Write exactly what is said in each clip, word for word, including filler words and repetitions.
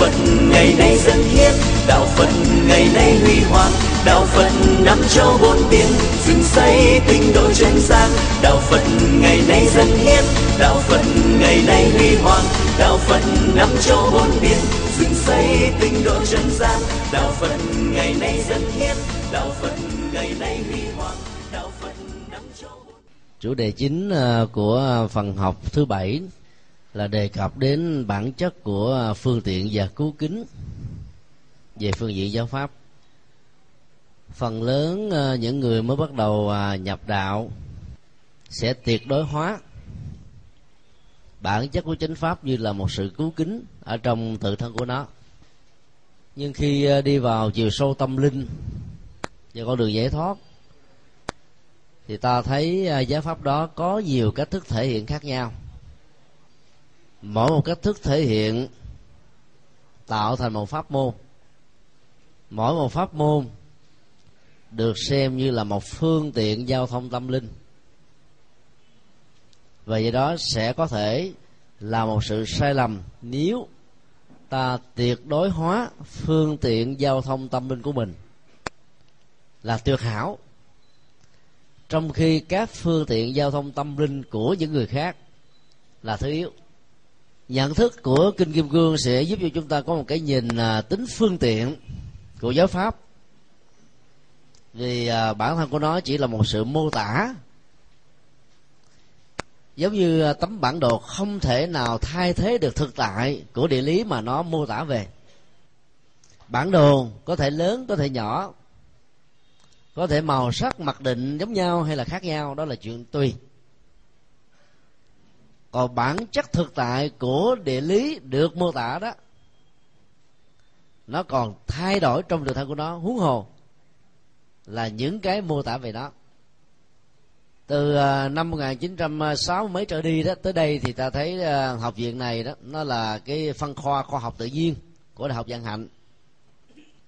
Phật ngày nay dân hiến, đạo Phật ngày nay huy hoàng, đạo Phật năm châu bốn biển, dựng xây tinh độ chân gian. Đạo Phật ngày nay dân hiến, đạo Phật ngày nay huy hoàng, đạo Phật năm châu bốn biển, dựng xây tinh độ chân gian. Đạo Phật ngày nay dân hiến, đạo Phật ngày nay huy hoàng, đạo Phật năm châu bốn biển. Chủ đề chính của phần học thứ bảy là đề cập đến bản chất của phương tiện và cứu kính về phương diện giáo pháp. Phần lớn những người mới bắt đầu nhập đạo sẽ tuyệt đối hóa bản chất của chánh pháp như là một sự cứu kính ở trong tự thân của nó, nhưng khi đi vào chiều sâu tâm linh và con đường giải thoát thì ta thấy giáo pháp đó có nhiều cách thức thể hiện khác nhau. Mỗi một cách thức thể hiện tạo thành một pháp môn, mỗi một pháp môn được xem như là một phương tiện giao thông tâm linh, và do đó sẽ có thể là một sự sai lầm nếu ta tuyệt đối hóa phương tiện giao thông tâm linh của mình là tuyệt hảo, trong khi các phương tiện giao thông tâm linh của những người khác là thứ yếu. Nhận thức của Kinh Kim Cang sẽ giúp cho chúng ta có một cái nhìn tính phương tiện của giáo pháp, vì bản thân của nó chỉ là một sự mô tả, giống như tấm bản đồ không thể nào thay thế được thực tại của địa lý mà nó mô tả về. Bản đồ có thể lớn, có thể nhỏ, có thể màu sắc mặc định giống nhau hay là khác nhau, đó là chuyện tùy. Còn bản chất thực tại của địa lý được mô tả đó, nó còn thay đổi trong đời thân của nó, huống hồ là những cái mô tả về nó. Từ năm một nghìn chín trăm sáu mươi mấy trở đi đó, tới đây thì ta thấy học viện này đó, nó là cái phân khoa khoa học tự nhiên của Đại học Vạn Hạnh.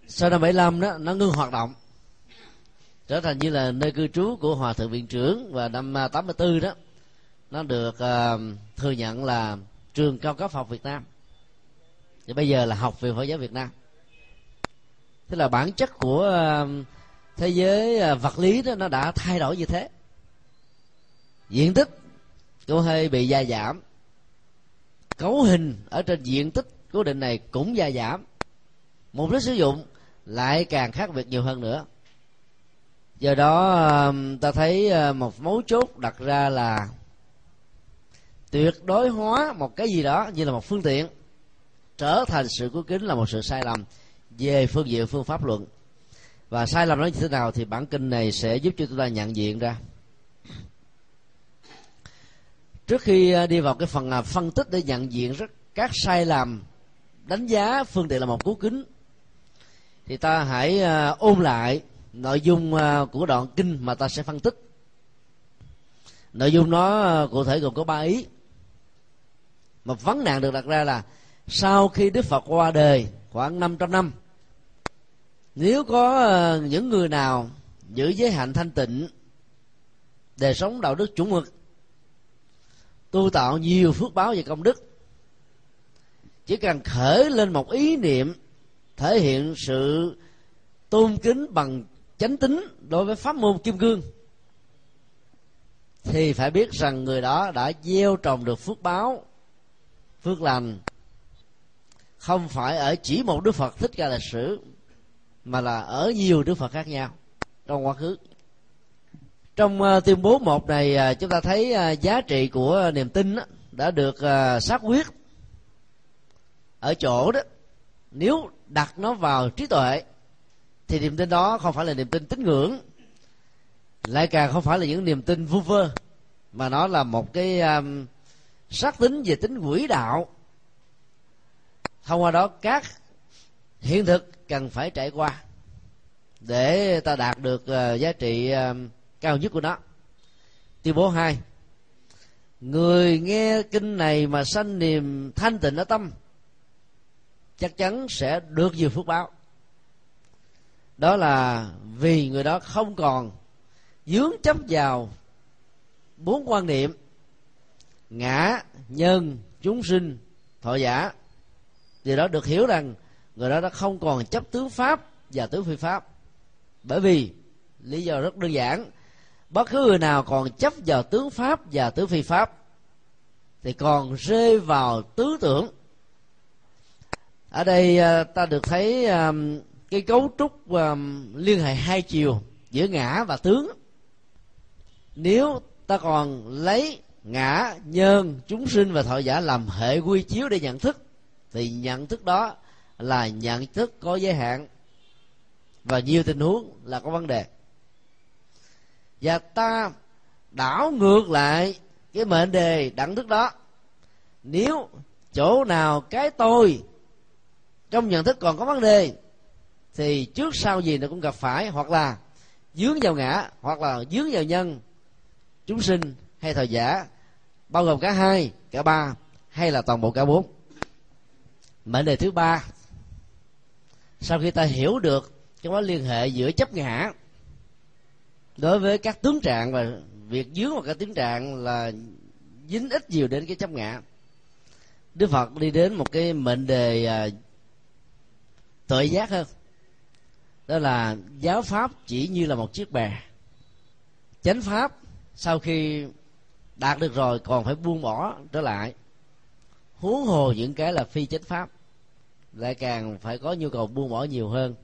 Sau năm bảy mươi lăm đó, nó ngưng hoạt động, trở thành như là nơi cư trú của Hòa Thượng Viện Trưởng, và năm tám mươi tư đó nó được uh, thừa nhận là trường cao cấp học Việt Nam, thì bây giờ là Học viện Phật giáo Việt Nam. Thế là bản chất của uh, thế giới uh, vật lý đó nó đã thay đổi như thế, diện tích cũng hơi bị gia giảm, cấu hình ở trên diện tích cố định này cũng gia giảm, mục đích sử dụng lại càng khác biệt nhiều hơn nữa. Do đó uh, ta thấy uh, một mấu chốt đặt ra là tuyệt đối hóa một cái gì đó như là một phương tiện trở thành sự cứu kính là một sự sai lầm về phương diện phương pháp luận. Và sai lầm đó như thế nào thì bản kinh này sẽ giúp cho chúng ta nhận diện ra. Trước khi đi vào cái phần phân tích để nhận diện rất các sai lầm đánh giá phương tiện là một cứu kính, thì ta hãy ôn lại nội dung của đoạn kinh mà ta sẽ phân tích. Nội dung nó cụ thể gồm có ba ý. Một vấn nạn được đặt ra là sau khi Đức Phật qua đời khoảng năm trăm năm, nếu có những người nào giữ giới hạnh thanh tịnh, đời sống đạo đức chuẩn mực, tu tạo nhiều phước báo và công đức, chỉ cần khởi lên một ý niệm thể hiện sự tôn kính bằng chánh tính đối với pháp môn Kim Cang, thì phải biết rằng người đó đã gieo trồng được phước báo, phước lành, không phải ở chỉ một Đức Phật Thích Ca lịch sử, mà là ở nhiều Đức Phật khác nhau trong quá khứ. Trong tuyên bố một này, chúng ta thấy giá trị của niềm tin đã được xác quyết ở chỗ đó, nếu đặt nó vào trí tuệ thì niềm tin đó không phải là niềm tin tín ngưỡng, lại càng không phải là những niềm tin vu vơ, mà nó là một cái um, xác tính về tính quỹ đạo. Thông qua đó các hiện thực cần phải trải qua để ta đạt được uh, giá trị um, cao nhất của nó. Tuyên bố hai: người nghe kinh này mà sanh niềm thanh tịnh ở tâm, chắc chắn sẽ được nhiều phước báo. Đó là vì người đó không còn dướng chấp vào bốn quan niệm ngã, nhân, chúng sinh, thọ giả, Vì đó được hiểu rằng người đó đã không còn chấp tướng pháp và tướng phi pháp, bởi vì lý do rất đơn giản, bất cứ người nào còn chấp vào tướng pháp và tướng phi pháp thì còn rơi vào tứ tưởng. Ở đây ta được thấy cái cấu trúc liên hệ hai chiều giữa ngã và tướng. Nếu ta còn lấy ngã, nhân, chúng sinh và thọ giả làm hệ quy chiếu để nhận thức thì nhận thức đó là nhận thức có giới hạn và nhiều tình huống là có vấn đề. Và ta đảo ngược lại cái mệnh đề đẳng thức đó, nếu chỗ nào cái tôi trong nhận thức còn có vấn đề thì trước sau gì nó cũng gặp phải, hoặc là dướng vào ngã, hoặc là dướng vào nhân, chúng sinh hay thọ giả, bao gồm cả hai, cả ba hay là toàn bộ cả bốn. Mệnh đề thứ ba, sau khi ta hiểu được cái mối liên hệ giữa chấp ngã đối với các tướng trạng và việc dướng vào các tướng trạng là dính ít nhiều đến cái chấp ngã, Đức Phật đi đến một cái mệnh đề à, tuệ giác hơn, đó là giáo pháp chỉ như là một chiếc bè, chánh pháp sau khi đạt được rồi còn phải buông bỏ trở lại, huống hồ những cái là phi chánh pháp lại càng phải có nhu cầu buông bỏ nhiều hơn,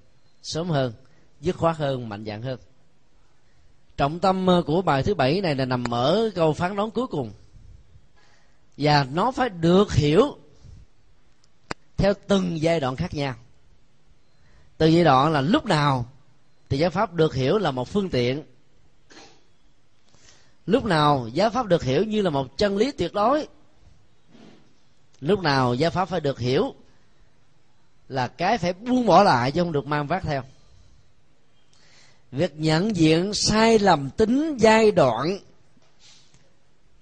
sớm hơn, dứt khoát hơn, mạnh dạn hơn. Trọng tâm của bài thứ bảy này là nằm ở câu phán đoán cuối cùng, và nó phải được hiểu theo từng giai đoạn khác nhau. Từng giai đoạn là lúc nào thì giáo pháp được hiểu là một phương tiện, lúc nào giáo pháp được hiểu như là một chân lý tuyệt đối, lúc nào giáo pháp phải được hiểu là cái phải buông bỏ lại chứ không được mang vác theo. Việc nhận diện sai lầm tính giai đoạn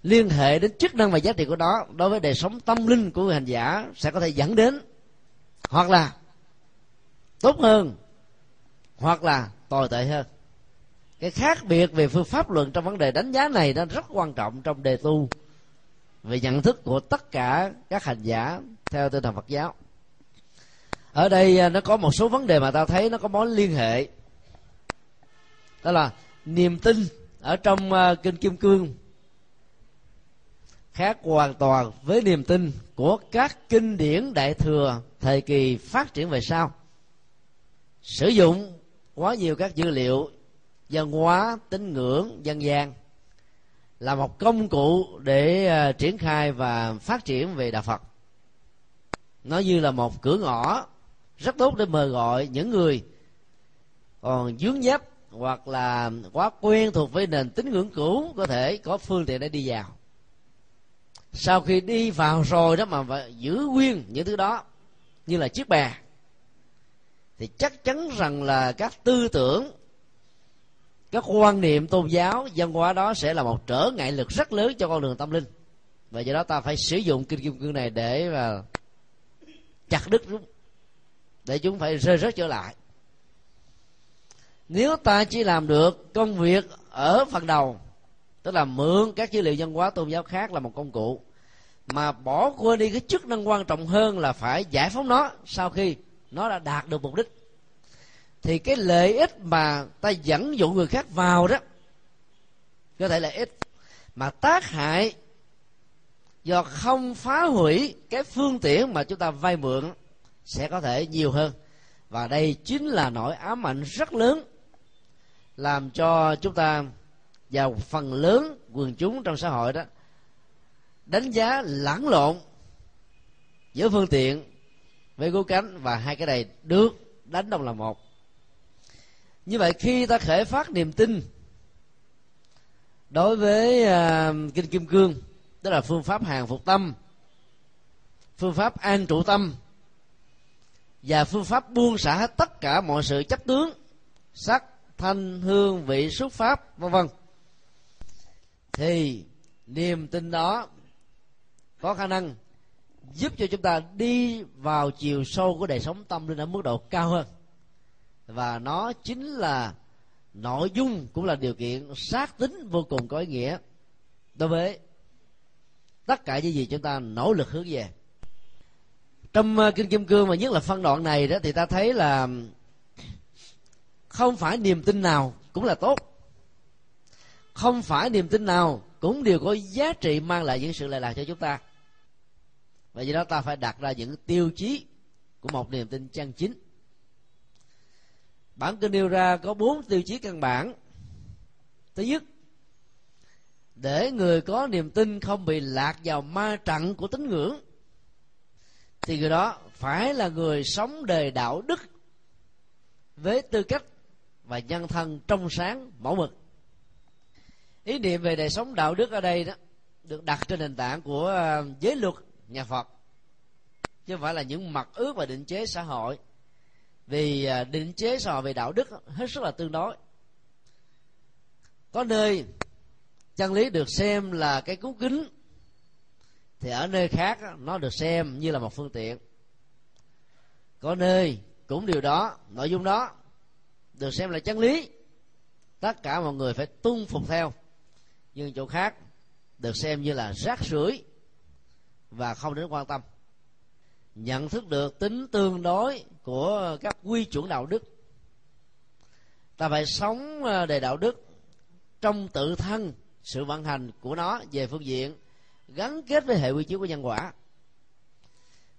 liên hệ đến chức năng và giá trị của nó đối với đời sống tâm linh của người hành giả sẽ có thể dẫn đến hoặc là tốt hơn hoặc là tồi tệ hơn. Cái khác biệt về phương pháp luận trong vấn đề đánh giá này nó rất quan trọng trong đề tu về nhận thức của tất cả các hành giả theo tinh thần Phật giáo. Ở đây nó có một số vấn đề mà ta thấy nó có mối liên hệ, đó là niềm tin ở trong Kinh Kim Cang khác hoàn toàn với niềm tin của các kinh điển Đại Thừa thời kỳ phát triển về sau, sử dụng quá nhiều các dữ liệu văn hóa, tín ngưỡng, dân gian là một công cụ để triển khai và phát triển về đạo Phật. Nó như là một cửa ngõ rất tốt để mời gọi những người còn dướng dấp hoặc là quá quen thuộc với nền tín ngưỡng cũ có thể có phương tiện để đi vào. Sau khi đi vào rồi đó mà phải giữ nguyên những thứ đó như là chiếc bè thì chắc chắn rằng là các tư tưởng, các quan niệm tôn giáo, văn hóa đó sẽ là một trở ngại lực rất lớn cho con đường tâm linh. Và do đó ta phải sử dụng Kinh Kim Cang này để mà chặt đứt chúng, để chúng phải rơi rớt trở lại. Nếu ta chỉ làm được công việc ở phần đầu, tức là mượn các dữ liệu văn hóa tôn giáo khác là một công cụ, mà bỏ quên đi cái chức năng quan trọng hơn là phải giải phóng nó sau khi nó đã đạt được mục đích, thì cái lợi ích mà ta dẫn dụ người khác vào đó có thể là ít, mà tác hại do không phá hủy cái phương tiện mà chúng ta vay mượn sẽ có thể nhiều hơn. Và đây chính là nỗi ám ảnh rất lớn làm cho chúng ta và phần lớn quần chúng trong xã hội đó đánh giá lẫn lộn giữa phương tiện với cứu cánh, và hai cái này được đánh đồng là một. Như vậy khi ta khởi phát niềm tin đối với uh, Kinh Kim Cang, tức là phương pháp hàng phục tâm, phương pháp an trụ tâm và phương pháp buông xả hết tất cả mọi sự chấp tướng sắc, thanh, hương, vị, xúc pháp, vân vân, thì niềm tin đó có khả năng giúp cho chúng ta đi vào chiều sâu của đời sống tâm linh ở mức độ cao hơn. Và nó chính là nội dung cũng là điều kiện xác tín vô cùng có ý nghĩa đối với tất cả những gì chúng ta nỗ lực hướng về. Trong Kinh Kim Cương, mà nhất là phân đoạn này đó, thì ta thấy là không phải niềm tin nào cũng là tốt, không phải niềm tin nào cũng đều có giá trị mang lại những sự lợi lạc cho chúng ta. Và do đó ta phải đặt ra những tiêu chí của một niềm tin chân chính. Bản kinh nêu ra có bốn tiêu chí căn bản. Thứ nhất, để người có niềm tin không bị lạc vào ma trận của tín ngưỡng, thì người đó phải là người sống đời đạo đức với tư cách và nhân thân trong sáng mẫu mực. Ý niệm về đời sống đạo đức ở đây đó được đặt trên nền tảng của giới luật nhà Phật, chứ không phải là những mặc ước và định chế xã hội. Vì định chế xã hội về đạo đức hết sức là tương đối. Có nơi chân lý được xem là cái cứu kính, thì ở nơi khác nó được xem như là một phương tiện. Có nơi cũng điều đó, nội dung đó được xem là chân lý, tất cả mọi người phải tuân phục theo, nhưng chỗ khác được xem như là rác rưởi và không đến quan tâm. Nhận thức được tính tương đối của các quy chuẩn đạo đức, ta phải sống đề đạo đức trong tự thân sự vận hành của nó về phương diện gắn kết với hệ quy chiếu của nhân quả.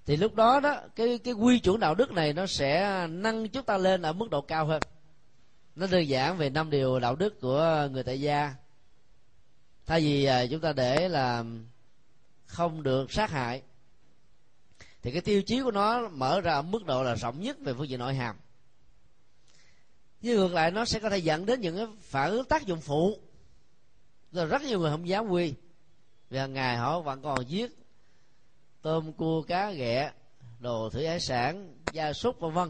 Thì lúc đó đó cái cái quy chuẩn đạo đức này nó sẽ nâng chúng ta lên ở mức độ cao hơn. Nó đơn giản về năm điều đạo đức của người tại gia. Thay vì chúng ta để là không được sát hại, thì cái tiêu chí của nó mở ra ở mức độ là rộng nhất về phương diện nội hàm. Nhưng ngược lại nó sẽ có thể dẫn đến những cái phản ứng tác dụng phụ. Rất nhiều người không dám quy, vì hàng ngày họ vẫn còn giết tôm, cua, cá, ghẹ, đồ thủy hải sản, gia súc vân vân.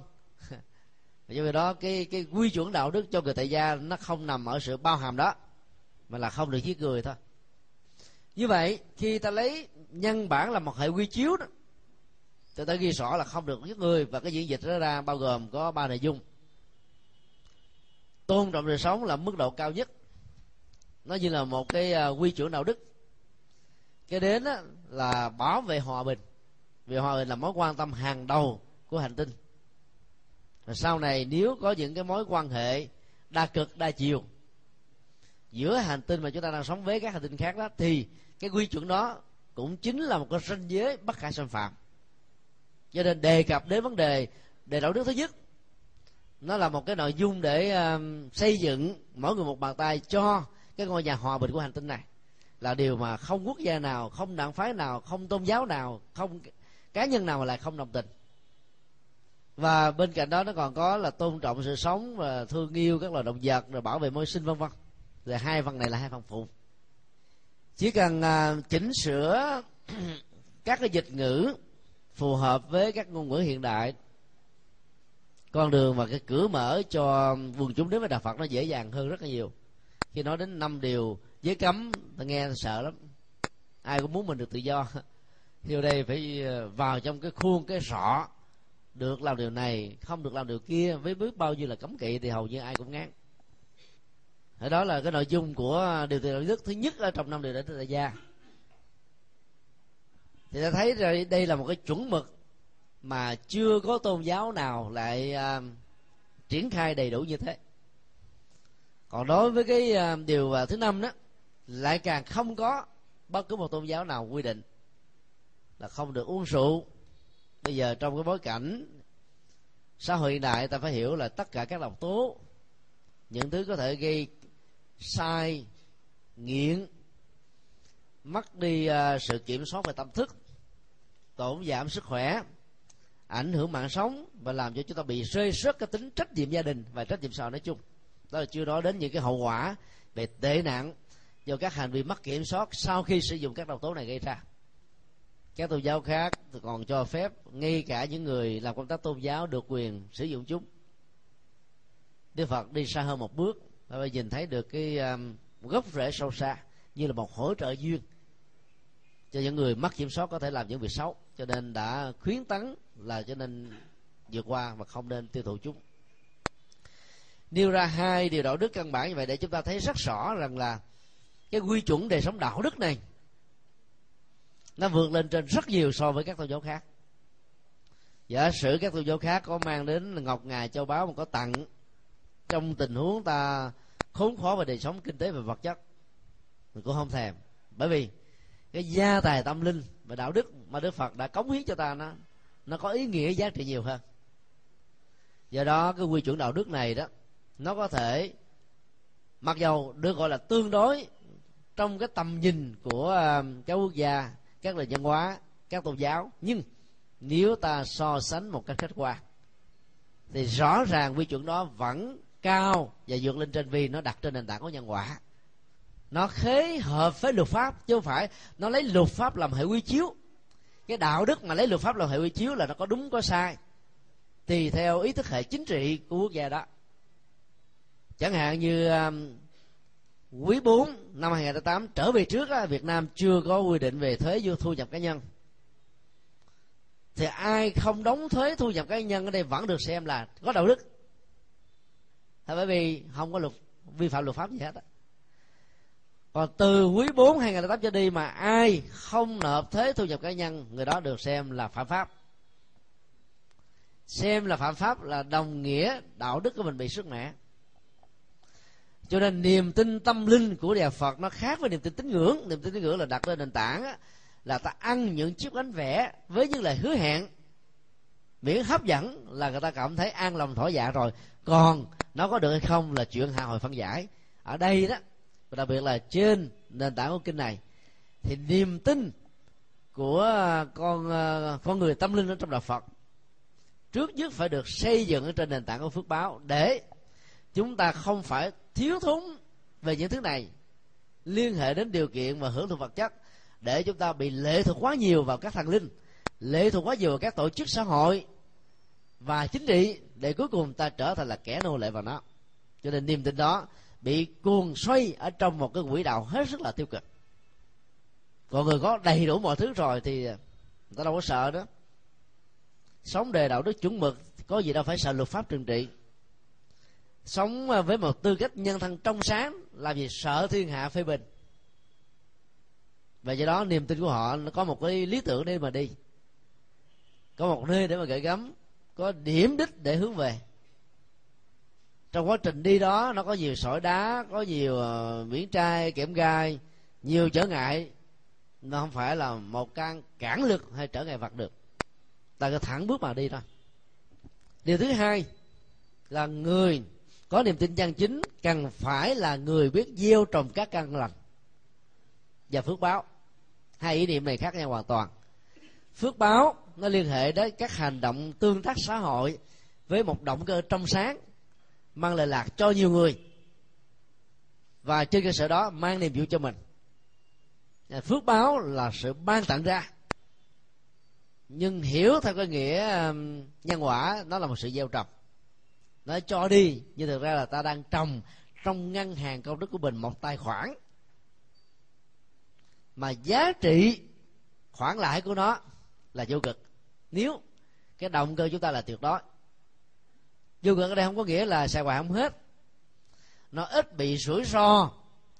Do vậy đó cái cái quy chuẩn đạo đức cho người tại gia nó không nằm ở sự bao hàm đó, mà là không được giết người thôi. Như vậy khi ta lấy nhân bản là một hệ quy chiếu đó, thì ta ghi rõ là không được giết người, và cái diễn dịch đó ra bao gồm có ba nội dung. Tôn trọng đời sống là mức độ cao nhất, nó như là một cái quy chuẩn đạo đức. Cái đến đó là bảo vệ hòa bình, vì hòa bình là mối quan tâm hàng đầu của hành tinh. Và sau này nếu có những cái mối quan hệ đa cực đa chiều giữa hành tinh mà chúng ta đang sống với các hành tinh khác đó, thì cái quy chuẩn đó cũng chính là một cái ranh giới bất khả xâm phạm. Cho nên đề cập đến vấn đề đề đạo đức thứ nhất, nó là một cái nội dung để uh, xây dựng mỗi người một bàn tay cho cái ngôi nhà hòa bình của hành tinh này, là điều mà không quốc gia nào, không đảng phái nào, không tôn giáo nào, không cá nhân nào mà lại không đồng tình. Và bên cạnh đó nó còn có là tôn trọng sự sống và thương yêu các loài động vật, rồi bảo vệ môi sinh vân vân. Rồi hai phần này là hai phần phụ. Chỉ cần uh, chỉnh sửa các cái dịch ngữ phù hợp với các ngôn ngữ hiện đại, con đường và cái cửa mở cho quần chúng đến với đạo Phật nó dễ dàng hơn rất là nhiều. Khi nói đến năm điều giới cấm, ta nghe ta sợ lắm, ai cũng muốn mình được tự do. Điều đây phải vào trong cái khuôn cái rõ, được làm điều này, không được làm điều kia, với biết bao nhiêu là cấm kỵ thì hầu như ai cũng ngán. Đó là cái nội dung của điều đạo đức thứ nhất ở trong năm điều đạo đức tại gia. Thì ta thấy rồi đây là một cái chuẩn mực mà chưa có tôn giáo nào lại uh, triển khai đầy đủ như thế. Còn đối với cái uh, điều uh, thứ năm đó, lại càng không có bất cứ một tôn giáo nào quy định là không được uống rượu. Bây giờ trong cái bối cảnh xã hội hiện đại, ta phải hiểu là tất cả các độc tố, những thứ có thể gây sai, nghiện, mất đi uh, sự kiểm soát về tâm thức, tổn giảm sức khỏe, ảnh hưởng mạng sống và làm cho chúng ta bị rơi rớt cái tính trách nhiệm gia đình và trách nhiệm xã hội nói chung. Đó là chưa nói đến những cái hậu quả về tệ nạn do các hành vi mất kiểm soát sau khi sử dụng các độc tố này gây ra. Các tôn giáo khác còn cho phép ngay cả những người làm công tác tôn giáo được quyền sử dụng chúng. Đức Phật đi xa hơn một bước, ta phải nhìn thấy được cái gốc rễ sâu xa như là một hỗ trợ duyên cho những người mất kiểm soát có thể làm những việc xấu, cho nên đã khuyến tấn là cho nên vượt qua và không nên tiêu thụ chúng. Nêu ra hai điều đạo đức căn bản như vậy để chúng ta thấy rất rõ rằng là cái quy chuẩn đời sống đạo đức này nó vượt lên trên rất nhiều so với các tôn giáo khác. Giả sử các tôn giáo khác có mang đến ngọc ngà châu báu mà có tặng trong tình huống ta khốn khó về đời sống kinh tế và vật chất, mình cũng không thèm, bởi vì cái gia tài tâm linh và đạo đức mà Đức Phật đã cống hiến cho ta nó nó có ý nghĩa giá trị nhiều hơn. Do đó cái quy chuẩn đạo đức này đó, nó có thể mặc dầu được gọi là tương đối trong cái tầm nhìn của các quốc gia, các nền văn hóa, các tôn giáo, nhưng nếu ta so sánh một cách khách quan thì rõ ràng quy chuẩn đó vẫn cao và vượt lên trên, vì nó đặt trên nền tảng của nhân quả, nó khế hợp với luật pháp chứ không phải nó lấy luật pháp làm hệ quy chiếu. Cái đạo đức mà lấy luật pháp làm hệ quy chiếu là nó có đúng có sai tùy theo ý thức hệ chính trị của quốc gia đó. Chẳng hạn như quý bốn năm hai nghìn không trăm lẻ tám trở về trước đó, Việt Nam chưa có quy định về thuế thu nhập cá nhân, thì ai không đóng thuế thu nhập cá nhân ở đây vẫn được xem là có đạo đức, bởi vì không có luật vi phạm luật pháp gì hết đó. Còn từ quý bốn hai nghìn không trăm lẻ tám trở đi mà ai không nộp thuế thu nhập cá nhân, người đó được xem là phạm pháp. Xem là phạm pháp là đồng nghĩa đạo đức của mình bị sứt mẻ. Cho nên niềm tin tâm linh của đạo Phật nó khác với niềm tin tín ngưỡng. Niềm tin tín ngưỡng là đặt lên nền tảng á, là ta ăn những chiếc bánh vẽ với những lời hứa hẹn, miễn hấp dẫn là người ta cảm thấy an lòng thỏa dạ rồi. Còn nó có được hay không là chuyện hạ hồi phân giải. Ở đây đó, và đặc biệt là trên nền tảng của kinh này, thì niềm tin của con con người tâm linh ở trong đạo Phật trước nhất phải được xây dựng ở trên nền tảng của phước báo, để chúng ta không phải thiếu thốn về những thứ này liên hệ đến điều kiện và hưởng thụ vật chất, để chúng ta bị lệ thuộc quá nhiều vào các thần linh, lệ thuộc quá nhiều vào các tổ chức xã hội và chính trị, để cuối cùng ta trở thành là kẻ nô lệ vào nó. Cho nên niềm tin đó bị cuồng xoay ở trong một cái quỹ đạo hết sức là tiêu cực. Còn người có đầy đủ mọi thứ rồi thì người ta đâu có sợ đó. Sống đề đạo đức chuẩn mực, có gì đâu phải sợ luật pháp trừng trị. Sống với một tư cách nhân thân trong sáng, làm gì sợ thiên hạ phê bình. Và do đó niềm tin của họ nó có một cái lý tưởng để mà đi, có một nơi để mà gửi gắm, có điểm đích để hướng về. Trong quá trình đi đó nó có nhiều sỏi đá, có nhiều miếng trai, kẽm gai, nhiều trở ngại. Nó không phải là một căn cản lực hay trở ngại vật được, ta cứ thẳng bước mà đi thôi. Điều thứ hai là người có niềm tin chân chính cần phải là người biết gieo trồng các căn lành và phước báo. Hai ý niệm này khác nhau hoàn toàn. Phước báo nó liên hệ đến các hành động tương tác xã hội với một động cơ trong sáng, mang lợi lạc cho nhiều người, và trên cơ sở đó mang niềm vui cho mình. Phước báo là sự ban tặng ra, nhưng hiểu theo cái nghĩa nhân quả, nó là một sự gieo trồng. Nó cho đi, nhưng thực ra là ta đang trồng trong ngân hàng công đức của mình một tài khoản, mà giá trị khoản lãi của nó là vô cực nếu cái động cơ chúng ta là tuyệt đối. Vô cực ở đây không có nghĩa là xài hoài không hết, nó ít bị rủi ro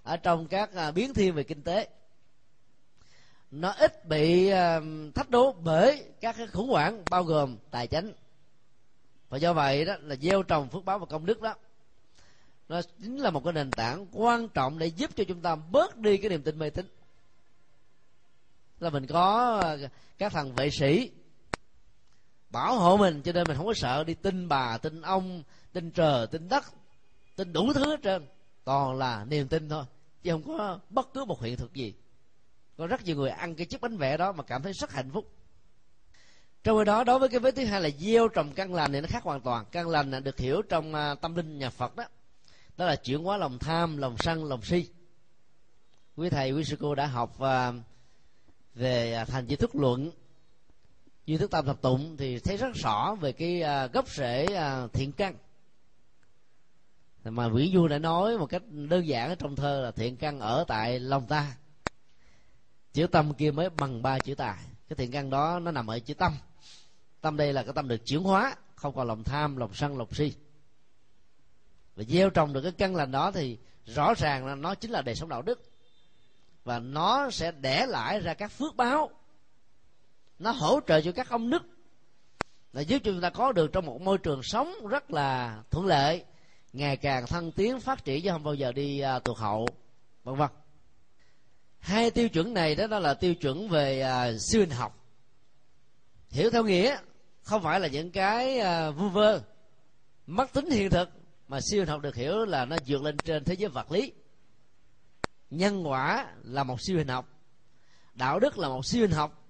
ở trong các biến thiên về kinh tế, nó ít bị thách đố bởi các cái khủng hoảng bao gồm tài chính. Và do vậy đó là gieo trồng phước báo và công đức đó, nó chính là một cái nền tảng quan trọng để giúp cho chúng ta bớt đi cái niềm tin mê tín. Là mình có các thằng vệ sĩ bảo hộ mình, cho nên mình không có sợ đi tin bà, tin ông, tin trời, tin đất, tin đủ thứ hết trơn. Toàn là niềm tin thôi, chứ không có bất cứ một hiện thực gì. Có rất nhiều người ăn cái chiếc bánh vẽ đó mà cảm thấy rất hạnh phúc. Trong khi đó, đối với cái vế thứ hai là gieo trồng căn lành này, nó khác hoàn toàn. Căn lành được hiểu trong tâm linh nhà Phật đó, đó là chuyển hóa lòng tham, lòng sân, lòng si. Quý thầy, quý sư cô đã học về thành di thức luận, như thức tâm thập tụng thì thấy rất rõ về cái gốc rễ thiện căn mà Nguyễn Du đã nói một cách đơn giản trong thơ là thiện căn ở tại lòng ta, chữ tâm kia mới bằng ba chữ tài. Cái thiện căn đó nó nằm ở chữ tâm. Tâm đây là cái tâm được chuyển hóa, không còn lòng tham, lòng sân, lòng si. Và gieo trồng được cái căn lành đó thì rõ ràng là nó chính là đời sống đạo đức, và nó sẽ đẻ lại ra các phước báo, nó hỗ trợ cho các công đức, là giúp cho chúng ta có được trong một môi trường sống rất là thuận lợi, ngày càng thăng tiến phát triển chứ không bao giờ đi à, tụt hậu, vân vân. Hai tiêu chuẩn này đó, đó là tiêu chuẩn về à, siêu hình học, hiểu theo nghĩa không phải là những cái à, vu vơ mất tính hiện thực, mà siêu hình học được hiểu là nó vượt lên trên thế giới vật lý. Nhân quả là một siêu hình học, đạo đức là một siêu hình học,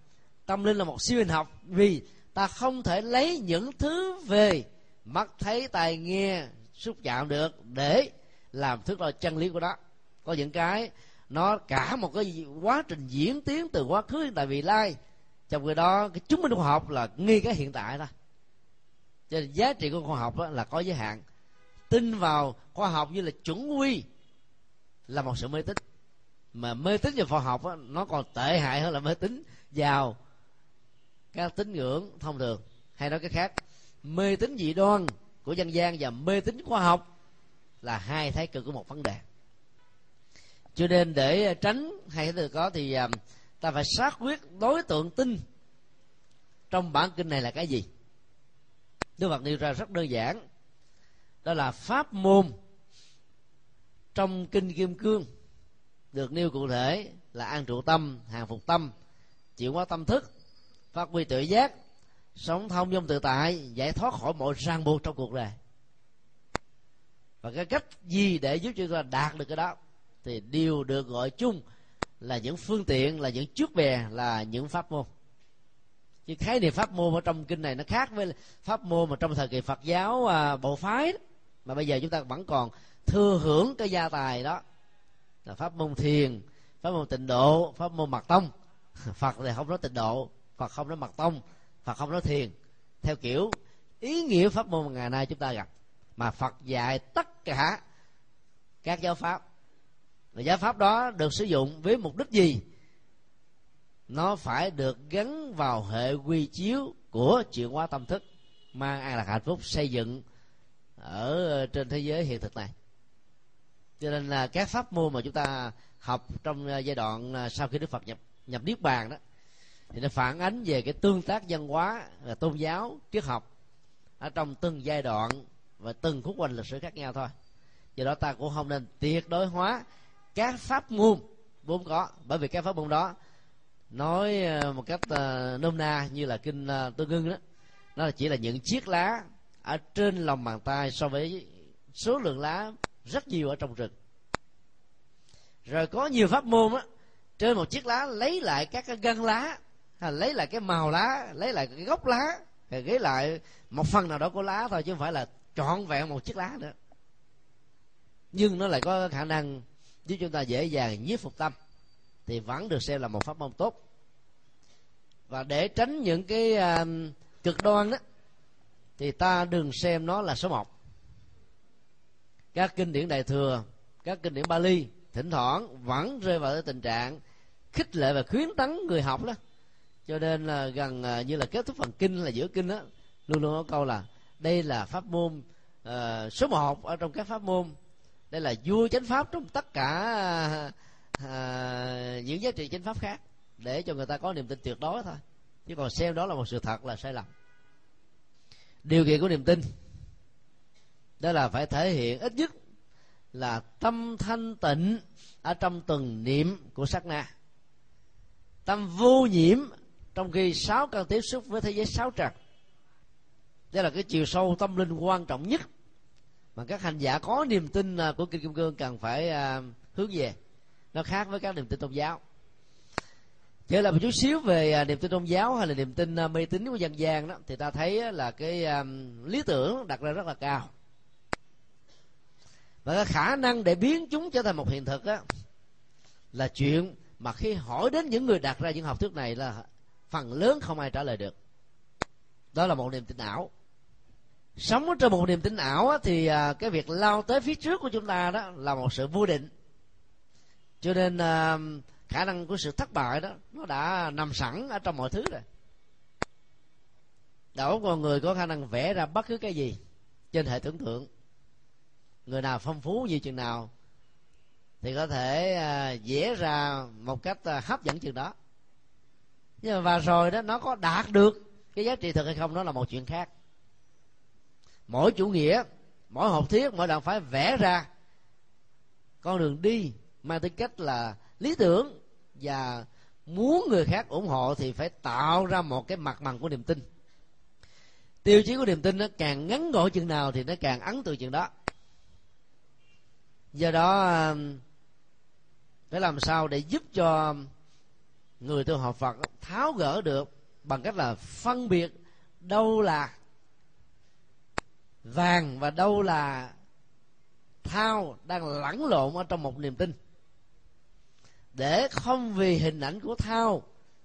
tâm linh là một siêu hình học, vì ta không thể lấy những thứ về mắt thấy tai nghe xúc chạm được để làm thước đo chân lý của nó. Có những cái nó cả một cái quá trình diễn tiến từ quá khứ, hiện tại, vị lai, trong khi đó cái chứng minh khoa học là nghi cái hiện tại thôi. Cho nên giá trị của khoa học là có giới hạn. Tin vào khoa học như là chuẩn quy là một sự mê tín, mà mê tín vào khoa học nó còn tệ hại hơn là mê tín vào các tín ngưỡng thông thường. Hay nói cái khác, mê tín dị đoan của dân gian và mê tín khoa học là hai thái cực của một vấn đề. Cho nên để tránh hay từ có thì ta phải xác quyết đối tượng tin trong bản kinh này là cái gì. Đức Phật nêu ra rất đơn giản, đó là pháp môn trong kinh Kim Cương được nêu cụ thể là an trụ tâm, hàng phục tâm, chuyển hóa tâm thức, phát huy tự giác, sống thông dong tự tại, giải thoát khỏi mọi ràng buộc trong cuộc đời. Và cái cách gì để giúp chúng ta đạt được cái đó thì đều được gọi chung là những phương tiện, là những trước bè, là những pháp môn. Chứ khái niệm pháp môn ở trong kinh này nó khác với pháp môn mà trong thời kỳ Phật giáo bộ phái đó, mà bây giờ chúng ta vẫn còn thừa hưởng cái gia tài đó, là pháp môn thiền, pháp môn tịnh độ, pháp môn mật tông. Phật thì không nói tịnh độ, Phật không nói mật tông, Phật không nói thiền, theo kiểu ý nghĩa pháp môn ngày nay chúng ta gặp. Mà Phật dạy tất cả các giáo pháp, và giáo pháp đó được sử dụng với mục đích gì? Nó phải được gắn vào hệ quy chiếu của chuyển hóa tâm thức, mang an lạc hạnh phúc xây dựng ở trên thế giới hiện thực này. Cho nên là các pháp môn mà chúng ta học trong giai đoạn sau khi Đức Phật nhập nhập niết bàn đó, thì nó phản ánh về cái tương tác văn hóa, tôn giáo, triết học ở trong từng giai đoạn và từng khúc quanh lịch sử khác nhau thôi. Do đó ta cũng không nên tuyệt đối hóa các pháp môn vốn có, bởi vì các pháp môn đó, nói một cách nôm na như là kinh Tư Ngưng đó, nó là chỉ là những chiếc lá ở trên lòng bàn tay so với số lượng lá rất nhiều ở trong rừng. Rồi có nhiều pháp môn á, trên một chiếc lá lấy lại các cái gân lá, lấy lại cái màu lá, lấy lại cái gốc lá, lấy lại một phần nào đó của lá thôi, chứ không phải là trọn vẹn một chiếc lá nữa. Nhưng nó lại có khả năng giúp chúng ta dễ dàng nhiếp phục tâm, thì vẫn được xem là một pháp môn tốt. Và để tránh những cái uh, cực đoan đó, thì ta đừng xem nó là số một. Các kinh điển Đại Thừa, các kinh điển Pali thỉnh thoảng vẫn rơi vào tình trạng khích lệ và khuyến tấn người học đó. Cho nên là gần uh, như là kết thúc phần kinh, là giữa kinh đó, luôn luôn có câu là đây là pháp môn uh, số một ở trong các pháp môn, đây là vua chánh pháp trong tất cả à, những giá trị chánh pháp khác, để cho người ta có niềm tin tuyệt đối thôi. Chứ còn xem đó là một sự thật là sai lầm. Điều kiện của niềm tin đó là phải thể hiện ít nhất là tâm thanh tịnh ở trong từng niệm của sát na, tâm vô nhiễm trong khi sáu căn tiếp xúc với thế giới sáu trần. Đó là cái chiều sâu tâm linh quan trọng nhất mà các hành giả có niềm tin của Kinh Kim Cương cần phải à, hướng về. Nó khác với các niềm tin tôn giáo. Trở lại một chút xíu về à, niềm tin tôn giáo hay là niềm tin à, mê tín của dân gian đó, thì ta thấy á, là cái à, lý tưởng đặt ra rất là cao, và cái khả năng để biến chúng trở thành một hiện thực á, là chuyện mà khi hỏi đến những người đặt ra những học thuyết này là phần lớn không ai trả lời được. Đó là một niềm tin ảo. Sống ở trên một niềm tin ảo á, thì à, cái việc lao tới phía trước của chúng ta đó là một sự vô định. Cho nên à, khả năng của sự thất bại đó nó đã nằm sẵn ở trong mọi thứ rồi. Đâu có người có khả năng vẽ ra bất cứ cái gì trên hệ tưởng tượng. Người nào phong phú như chừng nào thì có thể à, vẽ ra một cách à, hấp dẫn chừng đó. Nhưng mà và rồi đó nó có đạt được Cái giá trị thực hay không đó là một chuyện khác. Mỗi chủ nghĩa, mỗi học thuyết, mỗi đạo phái vẽ ra con đường đi mang tính cách là lý tưởng, và muốn người khác ủng hộ thì phải tạo ra một cái mặt bằng của niềm tin. Tiêu chí của niềm tin nó càng ngắn gọn chừng nào thì nó càng ấn tượng chừng đó. Do đó phải làm sao để giúp cho người tu học Phật tháo gỡ được bằng cách là phân biệt đâu là vàng và đâu là thao đang lẫn lộn ở trong một niềm tin, để không vì hình ảnh của thao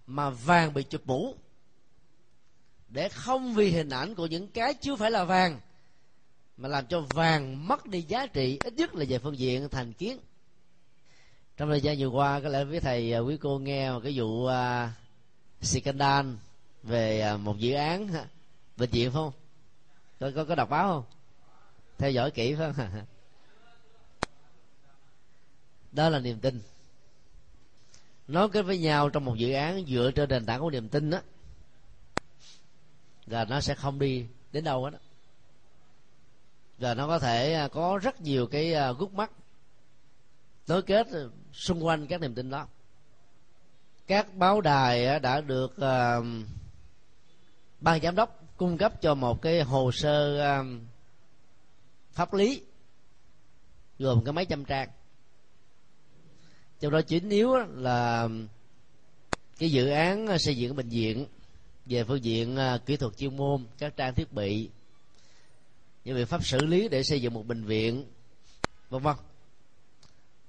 mà vàng bị chụp mũ, để không vì hình ảnh của những cái chưa phải là vàng mà làm cho vàng mất đi giá trị, ít nhất là về phương diện thành kiến. Trong thời gian vừa qua, có lẽ với thầy quý cô nghe một cái vụ uh, scandal về uh, một dự án uh, bệnh viện phải không? Có, có, có đọc báo không? Theo dõi kỹ phải không? Đó là niềm tin. Nó kết với nhau trong một dự án dựa trên nền tảng của niềm tin đó, là nó sẽ không đi đến đâu hết. Là nó có thể có rất nhiều cái gút mắt nối kết xung quanh các niềm tin đó. Các báo đài đã được uh, ban giám đốc cung cấp cho một cái hồ sơ uh, pháp lý gồm cái mấy trăm trang, trong đó chính yếu là cái dự án xây dựng bệnh viện về phương diện kỹ thuật chuyên môn, các trang thiết bị, những biện pháp xử lý để xây dựng một bệnh viện, vân vân.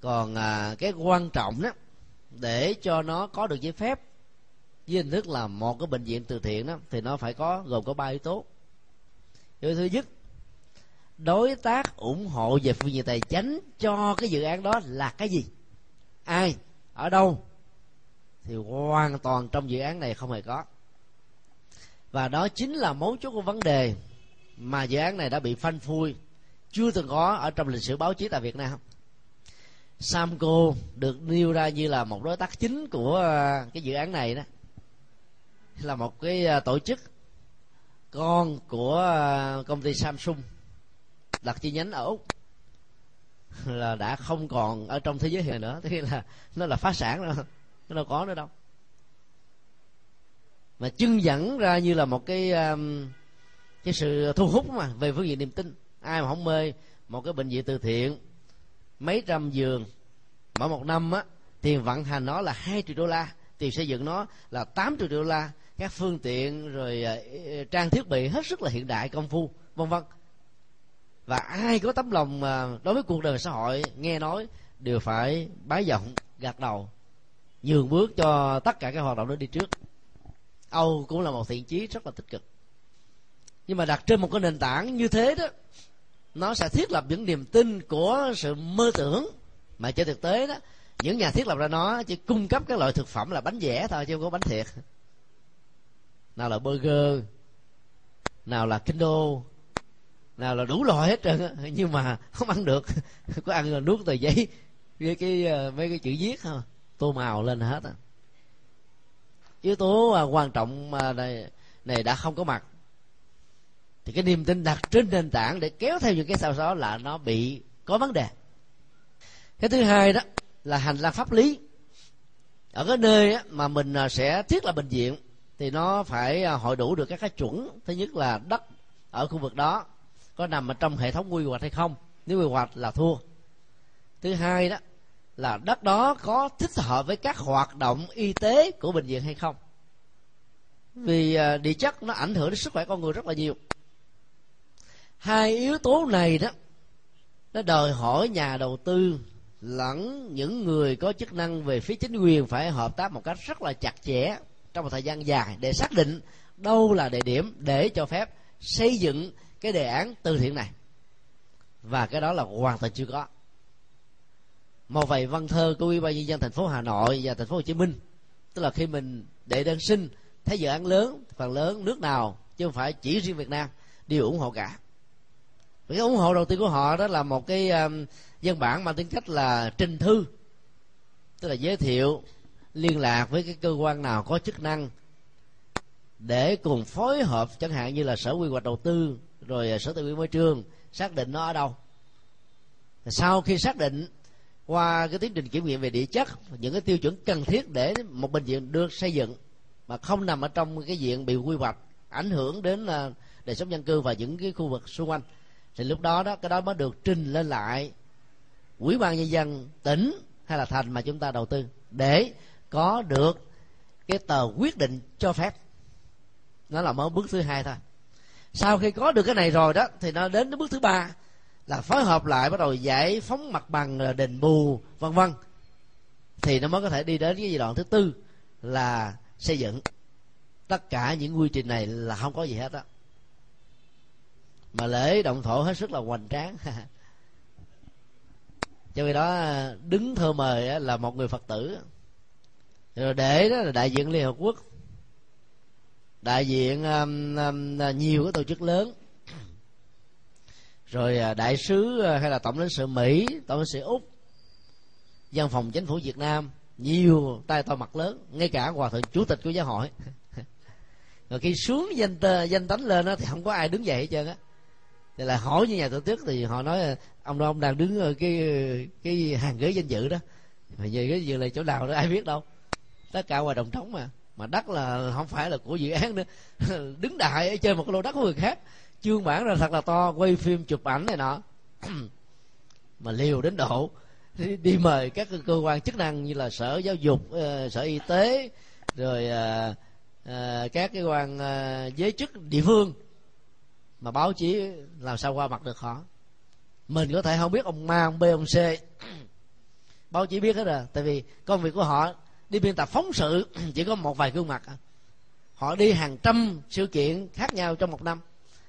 Còn cái quan trọng đó, để cho nó có được giấy phép với hình thức là một cái bệnh viện từ thiện đó, thì nó phải có gồm có ba yếu tố. Yếu thứ nhất, đối tác ủng hộ về phương diện tài chính cho cái dự án đó là cái gì, ai, ở đâu, thì hoàn toàn trong dự án này không hề có. Và đó chính là mấu chốt của vấn đề mà dự án này đã bị phanh phui, chưa từng có ở trong lịch sử báo chí tại Việt Nam. Samco được nêu ra như là một đối tác chính của cái dự án này, đó là một cái tổ chức con của công ty Samsung đặt chi nhánh ở Úc, là đã không còn ở trong thế giới hiện nữa, tức là nó là phá sản rồi, nó đâu có nữa đâu. Mà chưng dẫn ra như là một cái cái sự thu hút mà về phương diện niềm tin. Ai mà không mê một cái bệnh viện từ thiện mấy trăm giường, mỗi một năm á, tiền vận hành nó là hai triệu đô la, tiền xây dựng nó là tám triệu đô la, các phương tiện rồi trang thiết bị hết sức là hiện đại, công phu, vân vân. Và ai có tấm lòng đối với cuộc đời xã hội, nghe nói đều phải bái giọng gật đầu nhường bước cho tất cả các hoạt động đó đi trước. Âu cũng là một thiện chí rất là tích cực. Nhưng mà đặt trên một cái nền tảng như thế đó, nó sẽ thiết lập những niềm tin của sự mơ tưởng, mà trên thực tế đó, những nhà thiết lập ra nó chỉ cung cấp các loại thực phẩm là bánh vẽ thôi, chứ không có bánh thiệt. Nào là burger, nào là Kindle, nào là đủ loại hết trơn, nhưng mà không ăn được. Có ăn là nuốt tờ giấy với cái mấy cái chữ viết tô màu lên hết. Yếu tố quan trọng này, này đã không có mặt, thì cái niềm tin đặt trên nền tảng để kéo theo những cái sao đó là nó bị có vấn đề. Cái thứ hai đó là hành lang pháp lý. Ở cái nơi mà mình sẽ thiết lập bệnh viện thì nó phải hội đủ được các cái chuẩn. Thứ nhất là đất ở khu vực đó có nằm ở trong hệ thống quy hoạch hay không, nếu quy hoạch là thua. Thứ hai đó là đất đó có thích hợp với các hoạt động y tế của bệnh viện hay không, vì địa chất nó ảnh hưởng đến sức khỏe con người rất là nhiều. Hai yếu tố này đó nó đòi hỏi nhà đầu tư lẫn những người có chức năng về phía chính quyền phải hợp tác một cách rất là chặt chẽ trong một thời gian dài để xác định đâu là địa điểm để cho phép xây dựng cái đề án từ thiện này, và cái đó là hoàn toàn chưa có. Một vài văn thơ của Ủy ban nhân dân thành phố Hà Nội và thành phố Hồ Chí Minh, tức là khi mình đệ đơn xin thấy dự án lớn, phần lớn nước nào chứ không phải chỉ riêng Việt Nam đều ủng hộ cả. Cái ủng hộ đầu tiên của họ đó là một cái um, văn bản mang tính cách là trình thư, tức là giới thiệu liên lạc với cái cơ quan nào có chức năng để cùng phối hợp, chẳng hạn như là Sở Quy hoạch Đầu tư rồi Sở Tài nguyên Môi trường xác định nó ở đâu. Sau khi xác định qua cái tiến trình kiểm nghiệm về địa chất, những cái tiêu chuẩn cần thiết để một bệnh viện được xây dựng mà không nằm ở trong cái diện bị quy hoạch ảnh hưởng đến đời sống dân cư và những cái khu vực xung quanh, thì lúc đó đó cái đó mới được trình lên lại Ủy ban nhân dân tỉnh hay là thành mà chúng ta đầu tư, để có được cái tờ quyết định cho phép. Nó là mới bước thứ hai thôi. Sau khi có được cái này rồi đó thì nó đến đến bước thứ ba là phối hợp lại, bắt đầu giải phóng mặt bằng, đền bù vân vân, thì nó mới có thể đi đến cái giai đoạn thứ tư là xây dựng. Tất cả những quy trình này là không có gì hết đó, mà lễ động thổ hết sức là hoành tráng. Cho nên đó đứng thơ mời là một người Phật tử, rồi để đó là đại diện Liên Hợp Quốc, đại diện um, um, nhiều cái tổ chức lớn, rồi đại sứ hay là tổng lãnh sự Mỹ, tổng lãnh sự Úc, văn phòng chính phủ Việt Nam, nhiều tay to mặt lớn, ngay cả hòa thượng chủ tịch của giáo hội. Rồi khi xuống danh tờ, danh tánh lên đó, thì không có ai đứng dậy hết trơn á. Thì là hỏi như nhà tổ chức thì họ nói ông đó ông đang đứng ở cái cái hàng ghế danh dự đó, mà về cái dự là chỗ nào đó ai biết đâu, tất cả ngoài đồng trống, mà mà đất là không phải là của dự án nữa. Đứng đại ở trên một cái lô đất của người khác, chương bản ra thật là to, quay phim chụp ảnh này nọ. Mà liều đến độ đi mời các cơ quan chức năng như là Sở Giáo dục, Sở Y tế, rồi các cái quan giới chức địa phương, mà báo chí làm sao qua mặt được họ. Mình có thể không biết ông A, ông B, ông C, báo chí biết hết rồi, tại vì công việc của họ đi biên tập phóng sự chỉ có một vài gương mặt. Họ đi hàng trăm sự kiện khác nhau trong một năm,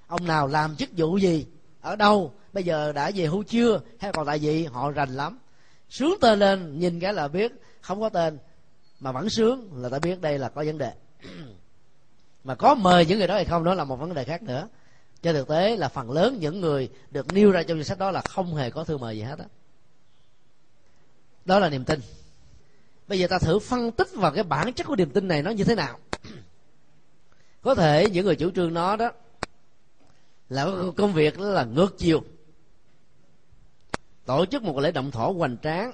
ông nào làm chức vụ gì, ở đâu, bây giờ đã về hưu chưa, hay còn tại vị, họ rành lắm. Sướng tên lên nhìn cái là biết, không có tên mà vẫn sướng là ta biết đây là có vấn đề. Mà có mời những người đó hay không đó là một vấn đề khác nữa. Trên thực tế là phần lớn những người được nêu ra trong danh sách đó là không hề có thư mời gì hết đó. Đó là niềm tin. Bây giờ ta thử phân tích vào cái bản chất của niềm tin này nó như thế nào. Có thể những người chủ trương nó đó là công việc đó là ngược chiều, tổ chức một lễ động thổ hoành tráng,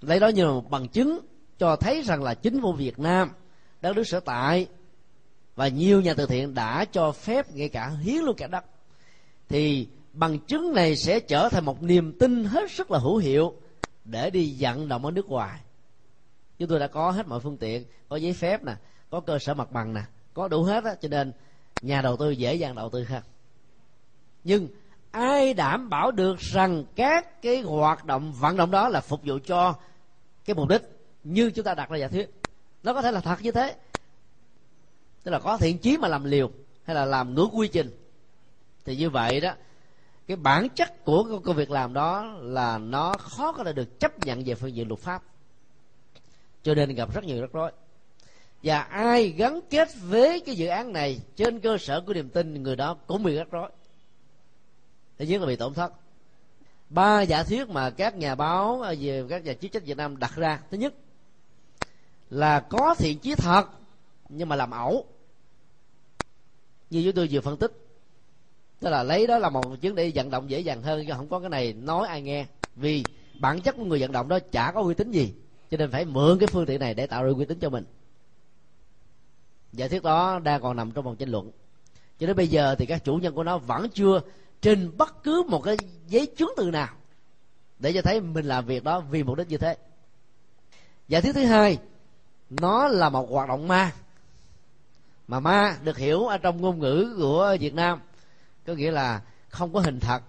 lấy đó như là một bằng chứng cho thấy rằng là chính phủ Việt Nam, đất nước sở tại và nhiều nhà từ thiện đã cho phép, ngay cả hiến luôn cả đất, thì bằng chứng này sẽ trở thành một niềm tin hết sức là hữu hiệu để đi vận động ở nước ngoài. Chúng tôi đã có hết mọi phương tiện, có giấy phép nè, có cơ sở mặt bằng nè, có đủ hết á, cho nên nhà đầu tư dễ dàng đầu tư hơn. Nhưng ai đảm bảo được rằng các cái hoạt động vận động đó là phục vụ cho cái mục đích như chúng ta đặt ra giả thuyết? Nó có thể là thật như thế, tức là có thiện chí mà làm liều hay là làm ngược quy trình, thì như vậy đó cái bản chất của công việc làm đó là nó khó có thể được chấp nhận về phương diện luật pháp, cho nên gặp rất nhiều rắc rối. Và ai gắn kết với cái dự án này trên cơ sở của niềm tin, người đó cũng bị rắc rối. Thứ nhất là bị tổn thất ba giả thuyết mà các nhà báo, về các nhà chức trách Việt Nam đặt ra. Thứ nhất là có thiện chí thật nhưng mà làm ẩu, như chúng tôi vừa phân tích, tức là lấy đó là một chuyến đi vận động dễ dàng hơn, chứ không có cái này nói ai nghe, vì bản chất của người vận động đó chả có uy tín gì, cho nên phải mượn cái phương tiện này để tạo ra uy tín cho mình. Giả thuyết đó đang còn nằm trong vòng tranh luận, cho đến bây giờ thì các chủ nhân của nó vẫn chưa trình bất cứ một cái giấy chứng từ nào để cho thấy mình làm việc đó vì mục đích như thế. Giả thuyết thứ hai, nó là một hoạt động ma, mà ma được hiểu ở trong ngôn ngữ của Việt Nam có nghĩa là không có hình thật,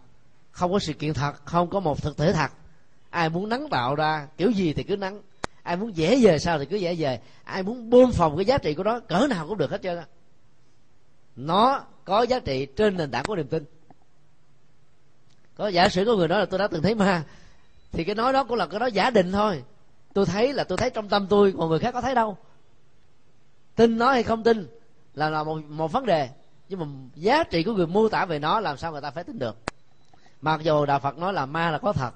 không có sự kiện thật, không có một thực thể thật. Ai muốn nắng tạo ra kiểu gì thì cứ nắng, ai muốn vẽ về sao thì cứ vẽ về, ai muốn bơm phòng cái giá trị của nó cỡ nào cũng được hết trơn á. Nó có giá trị trên nền tảng của niềm tin. Có giả sử có người nói là tôi đã từng thấy ma, thì cái nói đó cũng là cái nói giả định thôi. Tôi thấy là tôi thấy trong tâm tôi, còn người khác có thấy đâu. Tin nó hay không tin là, là một, một vấn đề, nhưng mà giá trị của người mô tả về nó làm sao người ta phải tin được. Mặc dù đạo Phật nói là ma là có thật,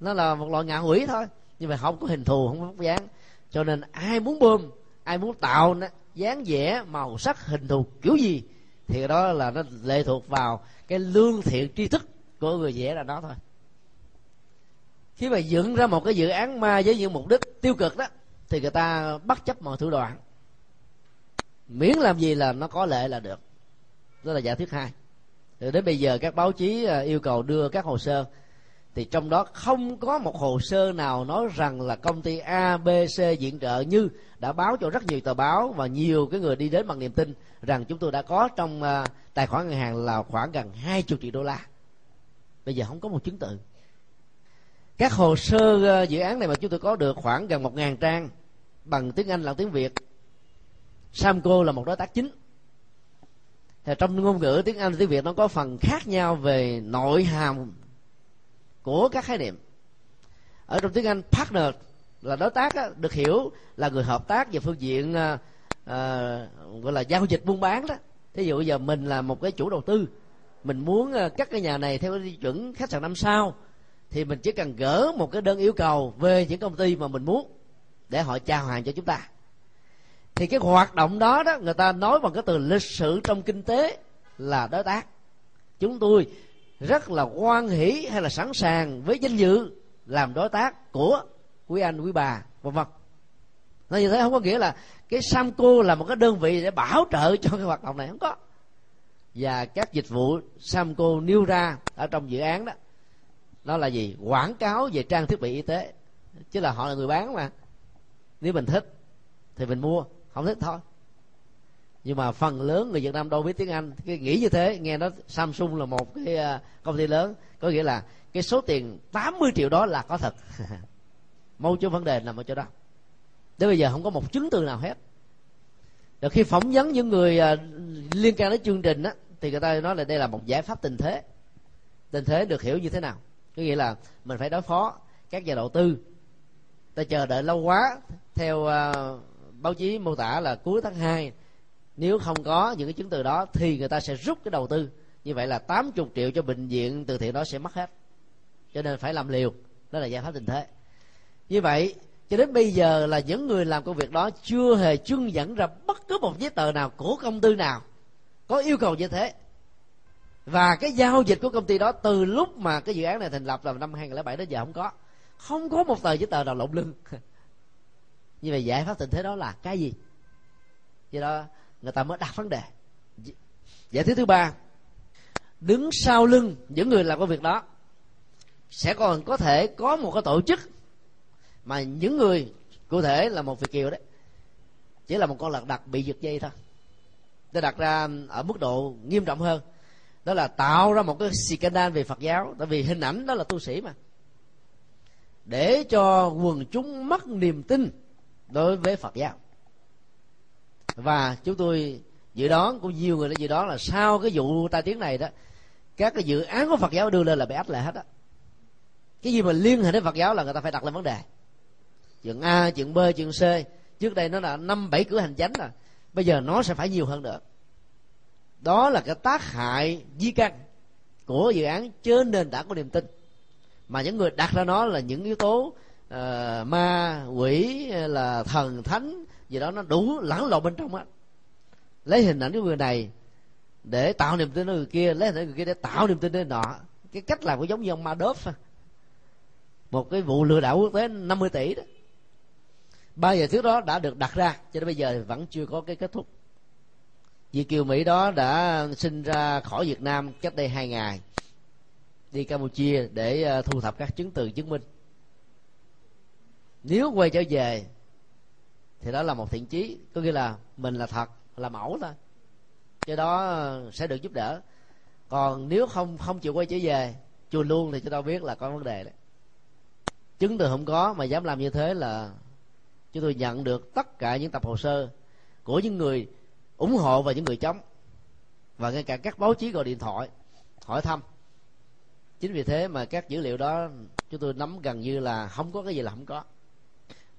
nó là một loại ngạ quỷ thôi, nhưng mà không có hình thù, không có dáng, cho nên ai muốn bơm, ai muốn tạo dáng vẻ, màu sắc, hình thù kiểu gì, thì đó là nó lệ thuộc vào cái lương thiện tri thức của người vẽ là nó thôi. Khi mà dựng ra một cái dự án ma với những mục đích tiêu cực đó, thì người ta bất chấp mọi thủ đoạn, miễn làm gì là nó có lệ là được. Đó là giả thuyết hai. Rồi đến bây giờ các báo chí yêu cầu đưa các hồ sơ, thì trong đó không có một hồ sơ nào nói rằng là công ty A, B, C viện trợ, như đã báo cho rất nhiều tờ báo và nhiều cái người đi đến bằng niềm tin rằng chúng tôi đã có trong tài khoản ngân hàng là khoảng gần hai mươi triệu đô la. Bây giờ không có một chứng từ. Các hồ sơ dự án này mà chúng tôi có được khoảng gần một ngàn trang, bằng tiếng Anh lẫn tiếng Việt. Samco là một đối tác chính. Thì trong ngôn ngữ tiếng Anh và tiếng Việt nó có phần khác nhau về nội hàm của các khái niệm. Ở trong tiếng Anh, partner là đối tác đó, được hiểu là người hợp tác về phương diện à, à, gọi là giao dịch buôn bán đó. Thí dụ giờ mình là một cái chủ đầu tư, mình muốn cắt cái nhà này theo cái chuẩn khách sạn năm sao, thì mình chỉ cần gỡ một cái đơn yêu cầu về những công ty mà mình muốn để họ chào hàng cho chúng ta. Thì cái hoạt động đó đó, người ta nói bằng cái từ lịch sử trong kinh tế là đối tác. Chúng tôi rất là hoan hỷ hay là sẵn sàng với danh dự làm đối tác của quý anh, quý bà, vân vân. Nó như thế không có nghĩa là cái Samco là một cái đơn vị để bảo trợ cho cái hoạt động này, không có. Và các dịch vụ Samco nêu ra ở trong dự án đó, đó là gì? Quảng cáo về trang thiết bị y tế. Chứ là họ là người bán mà. Nếu mình thích thì mình mua, không thích thôi. Nhưng mà phần lớn người Việt Nam đâu biết tiếng Anh, cái nghĩ như thế, nghe nói Samsung là một cái công ty lớn, có nghĩa là cái số tiền tám mươi triệu đó là có thật. Mâu chốt vấn đề nằm ở chỗ đó. Đến bây giờ không có một chứng từ nào hết. Rồi khi phỏng vấn những người liên quan đến chương trình á, thì người ta nói là đây là một giải pháp tình thế. Tình thế được hiểu như thế nào? Có nghĩa là mình phải đối phó các nhà đầu tư, ta chờ đợi lâu quá. Theo uh, báo chí mô tả là cuối tháng hai, nếu không có những cái chứng từ đó thì người ta sẽ rút cái đầu tư. Như vậy là tám mươi triệu cho bệnh viện từ thiện đó sẽ mất hết. Cho nên phải làm liều. Đó là giải pháp tình thế. Như vậy cho đến bây giờ là những người làm công việc đó chưa hề trưng dẫn ra bất cứ một giấy tờ nào của công ty nào có yêu cầu như thế. Và cái giao dịch của công ty đó từ lúc mà cái dự án này thành lập là năm hai không không bảy đến giờ không có. Không có một tờ giấy tờ nào lộn lưng. Như vậy giải pháp tình thế đó là cái gì? Vậy đó người ta mới đặt vấn đề. Giải thuyết thứ ba, đứng sau lưng những người làm công việc đó sẽ còn có thể có một cái tổ chức, mà những người cụ thể là một Việt kiều đấy, chỉ là một con lật đặt bị giật dây thôi. Tôi đặt ra ở mức độ nghiêm trọng hơn, đó là tạo ra một cái scandal về Phật giáo. Tại vì hình ảnh đó là tu sĩ mà, để cho quần chúng mất niềm tin đối với Phật giáo. Và chúng tôi dự đoán, cũng nhiều người đã dự đoán là sau cái vụ tai tiếng này đó, các cái dự án của Phật giáo đưa lên là bị ách lại hết đó. Cái gì mà liên hệ đến Phật giáo là người ta phải đặt lên vấn đề. Chuyện A, chuyện B, chuyện C trước đây nó là năm bảy cửa hành chánh rồi, bây giờ nó sẽ phải nhiều hơn nữa. Đó là cái tác hại di căn của dự án trên nền tảng của niềm tin, mà những người đặt ra nó là những yếu tố uh, ma, quỷ, là thần, thánh gì đó, nó đủ lẫn lộn bên trong á. Lấy hình ảnh của người này để tạo niềm tin đến người kia, lấy hình ảnh người kia để tạo niềm tin đến nọ. Cái cách làm cũng giống như ông Ma Đốp, một cái vụ lừa đảo quốc tế năm mươi tỷ đó. Ba giờ trước đó đã được đặt ra, cho đến bây giờ vẫn chưa có cái kết thúc. Việt kiều Mỹ đó đã sinh ra khỏi Việt Nam cách đây hai ngày, đi Campuchia để thu thập các chứng từ chứng minh. Nếu quay trở về thì đó là một thiện chí, có nghĩa là mình là thật, là mẫu thôi, cái đó sẽ được giúp đỡ. Còn nếu không không chịu quay trở về, chùa luôn, thì chúng ta biết là có vấn đề đấy. Chứng từ không có mà dám làm như thế là chúng tôi nhận được tất cả những tập hồ sơ của những người ủng hộ và những người chống, và ngay cả các báo chí gọi điện thoại hỏi thăm. Chính vì thế mà các dữ liệu đó chúng tôi nắm gần như là không có cái gì là không có.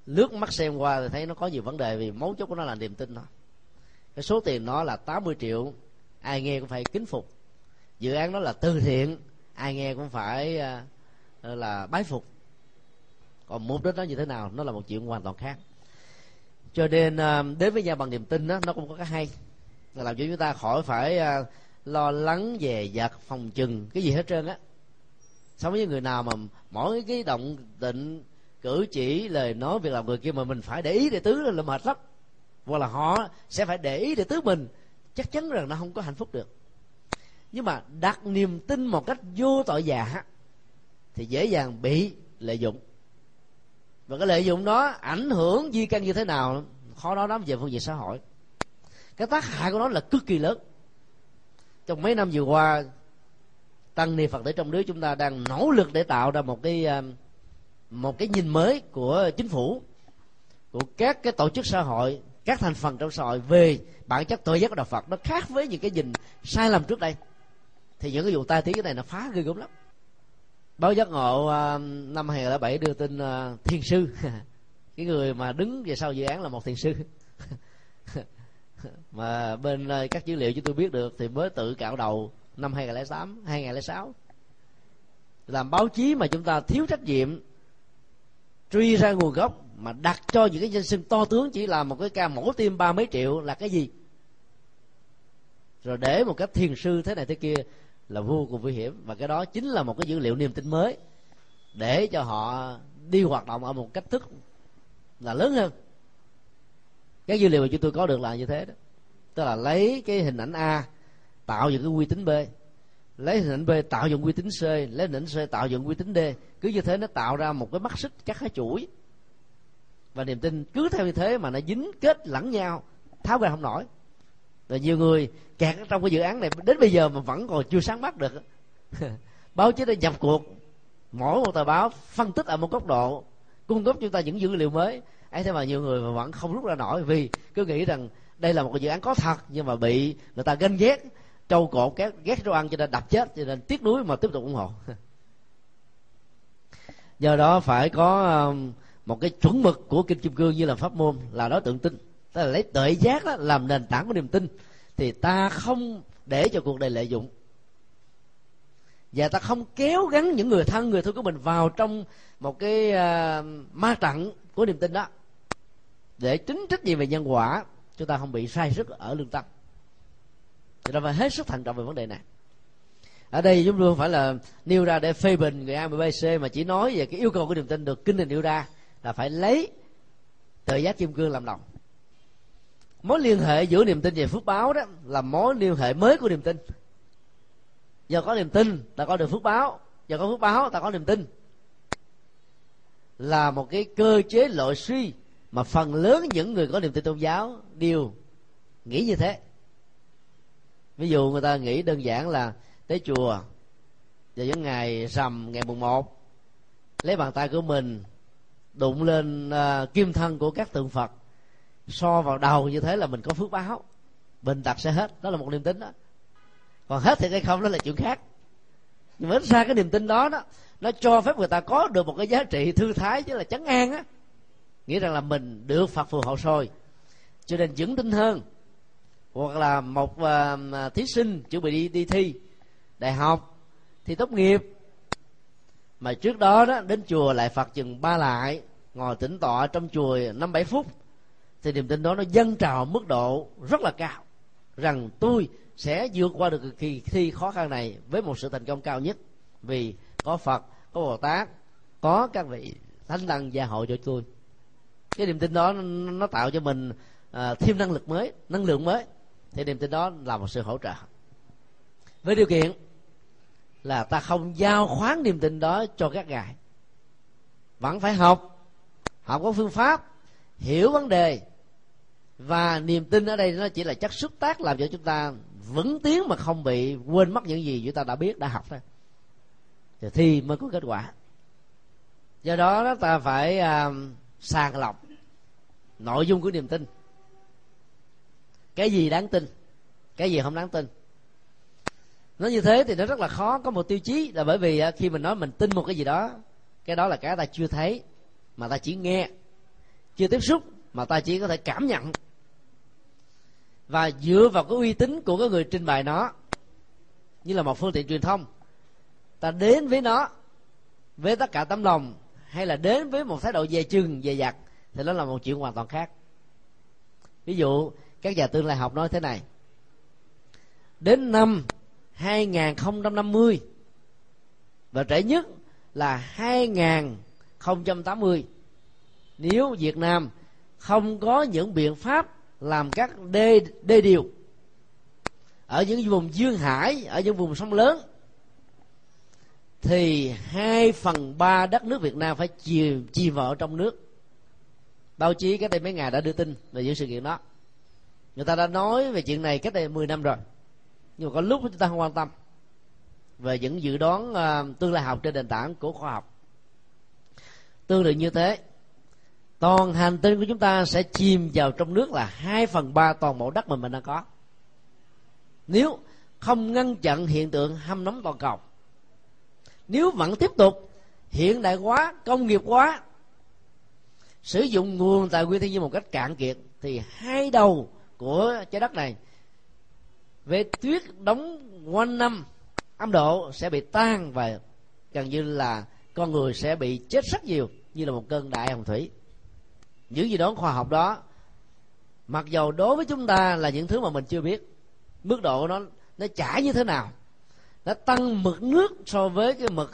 Lướt mắt xem qua thì thấy nó có nhiều vấn đề, vì mấu chốt của nó là niềm tin thôi. Cái số tiền nó là tám mươi triệu, ai nghe cũng phải kính phục. Dự án đó là từ thiện, ai nghe cũng phải là bái phục. Còn mục đích nó như thế nào, nó là một chuyện hoàn toàn khác. Cho nên đến với Nhau Bằng Niềm Tin đó, nó cũng có cái hay là làm cho chúng ta khỏi phải lo lắng về vật phòng chừng cái gì hết trơn á. Sống với người nào mà mỗi cái động tịnh, cử chỉ, lời nói, việc làm người kia mà mình phải để ý để tứ là mệt lắm, hoặc là họ sẽ phải để ý để tứ mình, chắc chắn rằng nó không có hạnh phúc được. Nhưng mà đặt niềm tin một cách vô tội vạ thì dễ dàng bị lợi dụng, và cái lợi dụng đó ảnh hưởng di căn như thế nào khó nói lắm về phương diện xã hội. Cái tác hại của nó là cực kỳ lớn. Trong mấy năm vừa qua, tăng ni Phật tử trong nước chúng ta đang nỗ lực để tạo ra một cái một cái nhìn mới của chính phủ, của các cái tổ chức xã hội, các thành phần trong xã hội về bản chất tội giác của đạo Phật. Nó khác với những cái nhìn sai lầm trước đây. Thì những cái vụ tai tiếng cái này nó phá ghê gớm lắm. Báo Giác Ngộ năm hai không không bảy đưa tin thiền sư cái người mà đứng về sau dự án là một thiền sư mà bên các dữ liệu chúng tôi biết được thì mới tự cạo đầu năm hai không không tám, hai không không sáu. Làm báo chí mà chúng ta thiếu trách nhiệm truy ra nguồn gốc, mà đặt cho những cái danh xưng to tướng chỉ là một cái ca mổ tim ba mấy triệu là cái gì, rồi để một cái thiền sư thế này thế kia là vô cùng nguy hiểm. Và cái đó chính là một cái dữ liệu niềm tin mới để cho họ đi hoạt động ở một cách thức là lớn hơn. Cái dữ liệu mà chúng tôi có được là như thế đó, tức là lấy cái hình ảnh A tạo dựng cái uy tín B, lấy hình ảnh B tạo dựng uy tín C, lấy hình ảnh C tạo dựng uy tín D, cứ như thế nó tạo ra một cái mắt xích cắt hai chuỗi. Và niềm tin cứ theo như thế mà nó dính kết lẫn nhau, tháo ra không nổi. Rồi nhiều người kẹt trong cái dự án này đến bây giờ mà vẫn còn chưa sáng mắt được. Báo chí đã nhập cuộc, mỗi một tờ báo phân tích ở một góc độ, cung cấp chúng ta những dữ liệu mới ấy, thế mà nhiều người mà vẫn không rút ra nổi, vì cứ nghĩ rằng đây là một cái dự án có thật, nhưng mà bị người ta ganh ghét, trâu cột, ghét, ghét rau ăn cho nên đập chết, cho nên tiếc nuối mà tiếp tục ủng hộ. Do đó phải có một cái chuẩn mực của Kinh Kim Cương như là pháp môn, là đối tượng tin, tức là lấy tuệ giác đó làm nền tảng của niềm tin, thì ta không để cho cuộc đời lợi dụng, và ta không kéo gắn những người thân người thương của mình vào trong một cái uh, ma trận của niềm tin đó, để tính trách nhiệm về nhân quả chúng ta không bị sai sức ở lương tâm. Chúng ta phải hết sức thận trọng về vấn đề này. Ở đây chúng tôi không phải là nêu ra để phê bình người A, B, C, mà chỉ nói về cái yêu cầu của niềm tin được kinh này nêu ra là phải lấy tự giác kim cương làm đồng. Mối liên hệ giữa niềm tin và phước báo đó là mối liên hệ mới của niềm tin. Giờ có niềm tin ta có được phước báo, giờ có phước báo ta có niềm tin, là một cái cơ chế loại suy mà phần lớn những người có niềm tin tôn giáo đều nghĩ như thế. Ví dụ người ta nghĩ đơn giản là tới chùa vào những ngày rằm, ngày mùng một, lấy bàn tay của mình đụng lên uh, kim thân của các tượng Phật, so vào đầu như thế là mình có phước báo, bệnh tật sẽ hết. Đó là một niềm tin đó. Còn hết thì hay không đó là chuyện khác. Nhưng mà ít ra cái niềm tin đó đó nó cho phép người ta có được một cái giá trị thư thái, chứ là trấn an á, nghĩa rằng là mình được Phật phù hộ soi, cho nên vững tin hơn. Hoặc là một uh, thí sinh chuẩn bị đi, đi thi đại học, thi tốt nghiệp, mà trước đó đó đến chùa lại Phật chừng ba lại, ngồi tĩnh tọa trong chùa năm bảy phút, thì niềm tin đó nó dâng trào mức độ rất là cao, rằng tôi sẽ vượt qua được kỳ thi khó khăn này với một sự thành công cao nhất, vì có Phật, có Bồ Tát, có các vị thánh tăng gia hộ cho tôi. Cái niềm tin đó nó tạo cho mình à, thêm năng lực mới, năng lượng mới. Thì niềm tin đó là một sự hỗ trợ, với điều kiện là ta không giao khoán niềm tin đó cho các ngài. Vẫn phải học, học có phương pháp, hiểu vấn đề. Và niềm tin ở đây nó chỉ là chất xúc tác làm cho chúng ta vững tiến mà không bị quên mất những gì chúng ta đã biết, đã học thôi, thì thi mới có kết quả. Do đó ta phải à, sàng lọc nội dung của niềm tin. Cái gì đáng tin, cái gì không đáng tin. Nói như thế thì nó rất là khó có một tiêu chí, là bởi vì khi mình nói mình tin một cái gì đó, cái đó là cái ta chưa thấy mà ta chỉ nghe, chưa tiếp xúc mà ta chỉ có thể cảm nhận. Và dựa vào cái uy tín của cái người trình bày nó, như là một phương tiện truyền thông, ta đến với nó với tất cả tấm lòng, hay là đến với một thái độ dè chừng, dè dặt, thì nó là một chuyện hoàn toàn khác. Ví dụ các nhà tương lai học nói thế này: đến năm hai không năm mươi và trễ nhất là hai không tám mươi, nếu Việt Nam không có những biện pháp làm các đê, đê điều ở những vùng duyên hải, ở những vùng sông lớn, thì hai phần ba đất nước Việt Nam phải chìm chìm vào trong nước. Báo chí cách đây mấy ngày đã đưa tin về những sự kiện đó. Người ta đã nói về chuyện này cách đây mười năm rồi, nhưng mà có lúc chúng ta không quan tâm về những dự đoán uh, tương lai học trên nền tảng của khoa học. Tương tự như thế, toàn hành tinh của chúng ta sẽ chìm vào trong nước là hai phần ba toàn bộ đất mình mình đang có, nếu không ngăn chặn hiện tượng hâm nóng toàn cầu. Nếu vẫn tiếp tục hiện đại hóa, công nghiệp hóa, sử dụng nguồn tài nguyên thiên nhiên một cách cạn kiệt, thì hai đầu của trái đất này về tuyết đóng quanh năm Ấn Độ sẽ bị tan, và gần như là con người sẽ bị chết rất nhiều, như là một cơn đại hồng thủy. Những gì đó khoa học đó, mặc dầu đối với chúng ta là những thứ mà mình chưa biết mức độ nó nó chảy như thế nào, nó tăng mực nước so với cái mực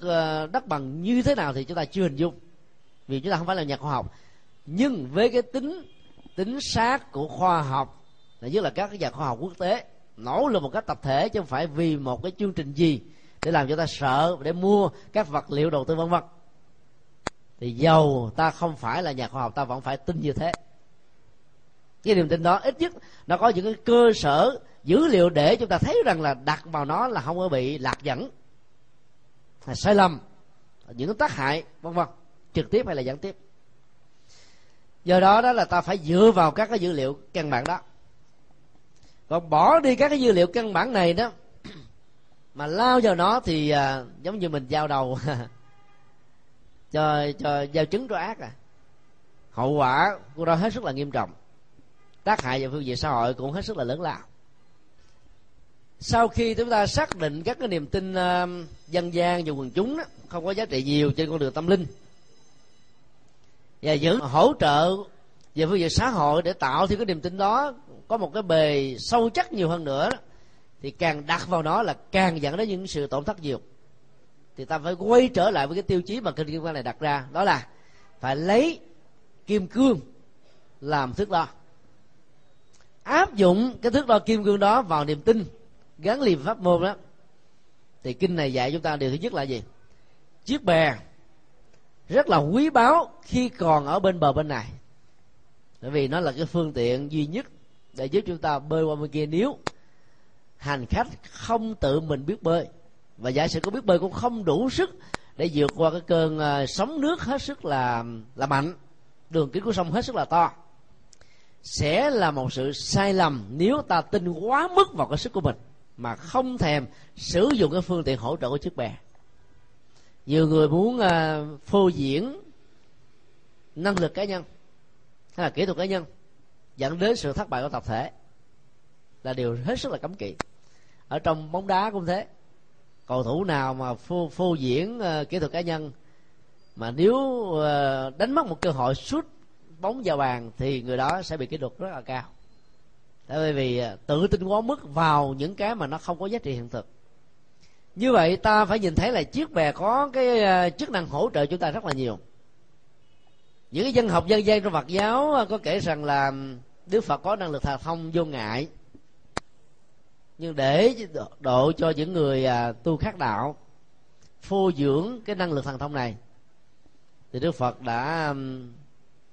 đất bằng như thế nào thì chúng ta chưa hình dung, vì chúng ta không phải là nhà khoa học. Nhưng với cái tính tính xác của khoa học, nhất là các nhà khoa học quốc tế nỗ lực một cách tập thể, chứ không phải vì một cái chương trình gì để làm cho ta sợ, để mua các vật liệu đầu tư vân vân, thì dầu ta không phải là nhà khoa học, ta vẫn phải tin như thế. Cái niềm tin đó ít nhất nó có những cái cơ sở dữ liệu để chúng ta thấy rằng là đặt vào nó là không có bị lạc dẫn, sai lầm, những tác hại vân vân, trực tiếp hay là gián tiếp. Do đó đó là ta phải dựa vào các cái dữ liệu căn bản đó. Còn bỏ đi các cái dữ liệu căn bản này đó mà lao vào nó thì à, giống như mình giao đầu cho cho giao trứng cho ác à. Hậu quả của nó hết sức là nghiêm trọng, tác hại về phương diện xã hội cũng hết sức là lớn lao. Sau khi chúng ta xác định các cái niềm tin uh, dân gian và quần chúng đó không có giá trị nhiều trên con đường tâm linh, và những hỗ trợ về phương diện xã hội để tạo thì cái niềm tin đó có một cái bề sâu chắc nhiều hơn nữa đó, thì càng đặt vào nó là càng dẫn đến những sự tổn thất nhiều. Thì ta phải quay trở lại với cái tiêu chí mà Kinh Kim Cang này đặt ra, đó là phải lấy kim cương làm thước đo, áp dụng cái thước đo kim cương đó vào niềm tin gắn liền pháp môn đó. Thì kinh này dạy chúng ta điều thứ nhất là gì? Chiếc bè rất là quý báu khi còn ở bên bờ bên này, bởi vì nó là cái phương tiện duy nhất để giúp chúng ta bơi qua bên kia. Nếu hành khách không tự mình biết bơi, và giả sử có biết bơi cũng không đủ sức để vượt qua cái cơn sóng nước hết sức là là mạnh, đường kính của sông hết sức là to, sẽ là một sự sai lầm nếu ta tin quá mức vào cái sức của mình mà không thèm sử dụng cái phương tiện hỗ trợ của chiếc bè. Nhiều người muốn uh, phô diễn năng lực cá nhân hay là kỹ thuật cá nhân, dẫn đến sự thất bại của tập thể, là điều hết sức là cấm kỵ. Ở trong bóng đá cũng thế, cầu thủ nào mà phô, phô diễn uh, kỹ thuật cá nhân mà nếu uh, đánh mất một cơ hội sút bóng vào bàn thì người đó sẽ bị kỷ luật rất là cao, bởi vì tự tin quá mức vào những cái mà nó không có giá trị hiện thực. Như vậy ta phải nhìn thấy là chiếc bè có cái chức năng hỗ trợ chúng ta rất là nhiều. Những cái dân học dân gian trong Phật giáo có kể rằng là Đức Phật có năng lực thần thông vô ngại, nhưng để độ cho những người tu khác đạo phô dưỡng cái năng lực thần thông này, thì Đức Phật đã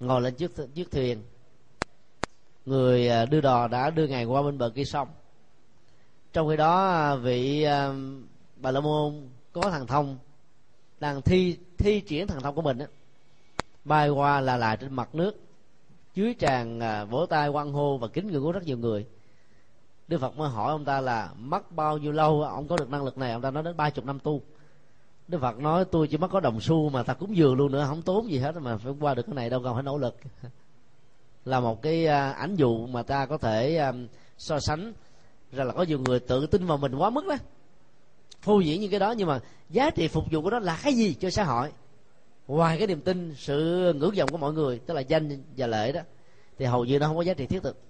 ngồi lên chiếc, chiếc thuyền, người đưa đò đã đưa ngài qua bên bờ kia sông. Trong khi đó vị Bà La Môn có thần thông, đang thi thi triển thần thông của mình đó, bay qua là lại trên mặt nước, dưới tràn vỗ tay hoan hô và kính ngưỡng của rất nhiều người. Đức Phật mới hỏi ông ta là mất bao nhiêu lâu ông có được năng lực này. Ông ta nói đến ba chục năm tu. Đức Phật nói tôi chỉ mất có đồng xu mà ta cúng dường luôn nữa, không tốn gì hết mà phải qua được cái này, đâu cần phải nỗ lực. Là một cái ảnh dụ mà ta có thể so sánh ra là có nhiều người tự tin vào mình quá mức đó, phô diễn như cái đó, nhưng mà giá trị phục vụ của nó là cái gì cho xã hội ngoài cái niềm tin, sự ngưỡng vọng của mọi người, tức là danh và lợi đó, thì hầu như nó không có giá trị thiết thực.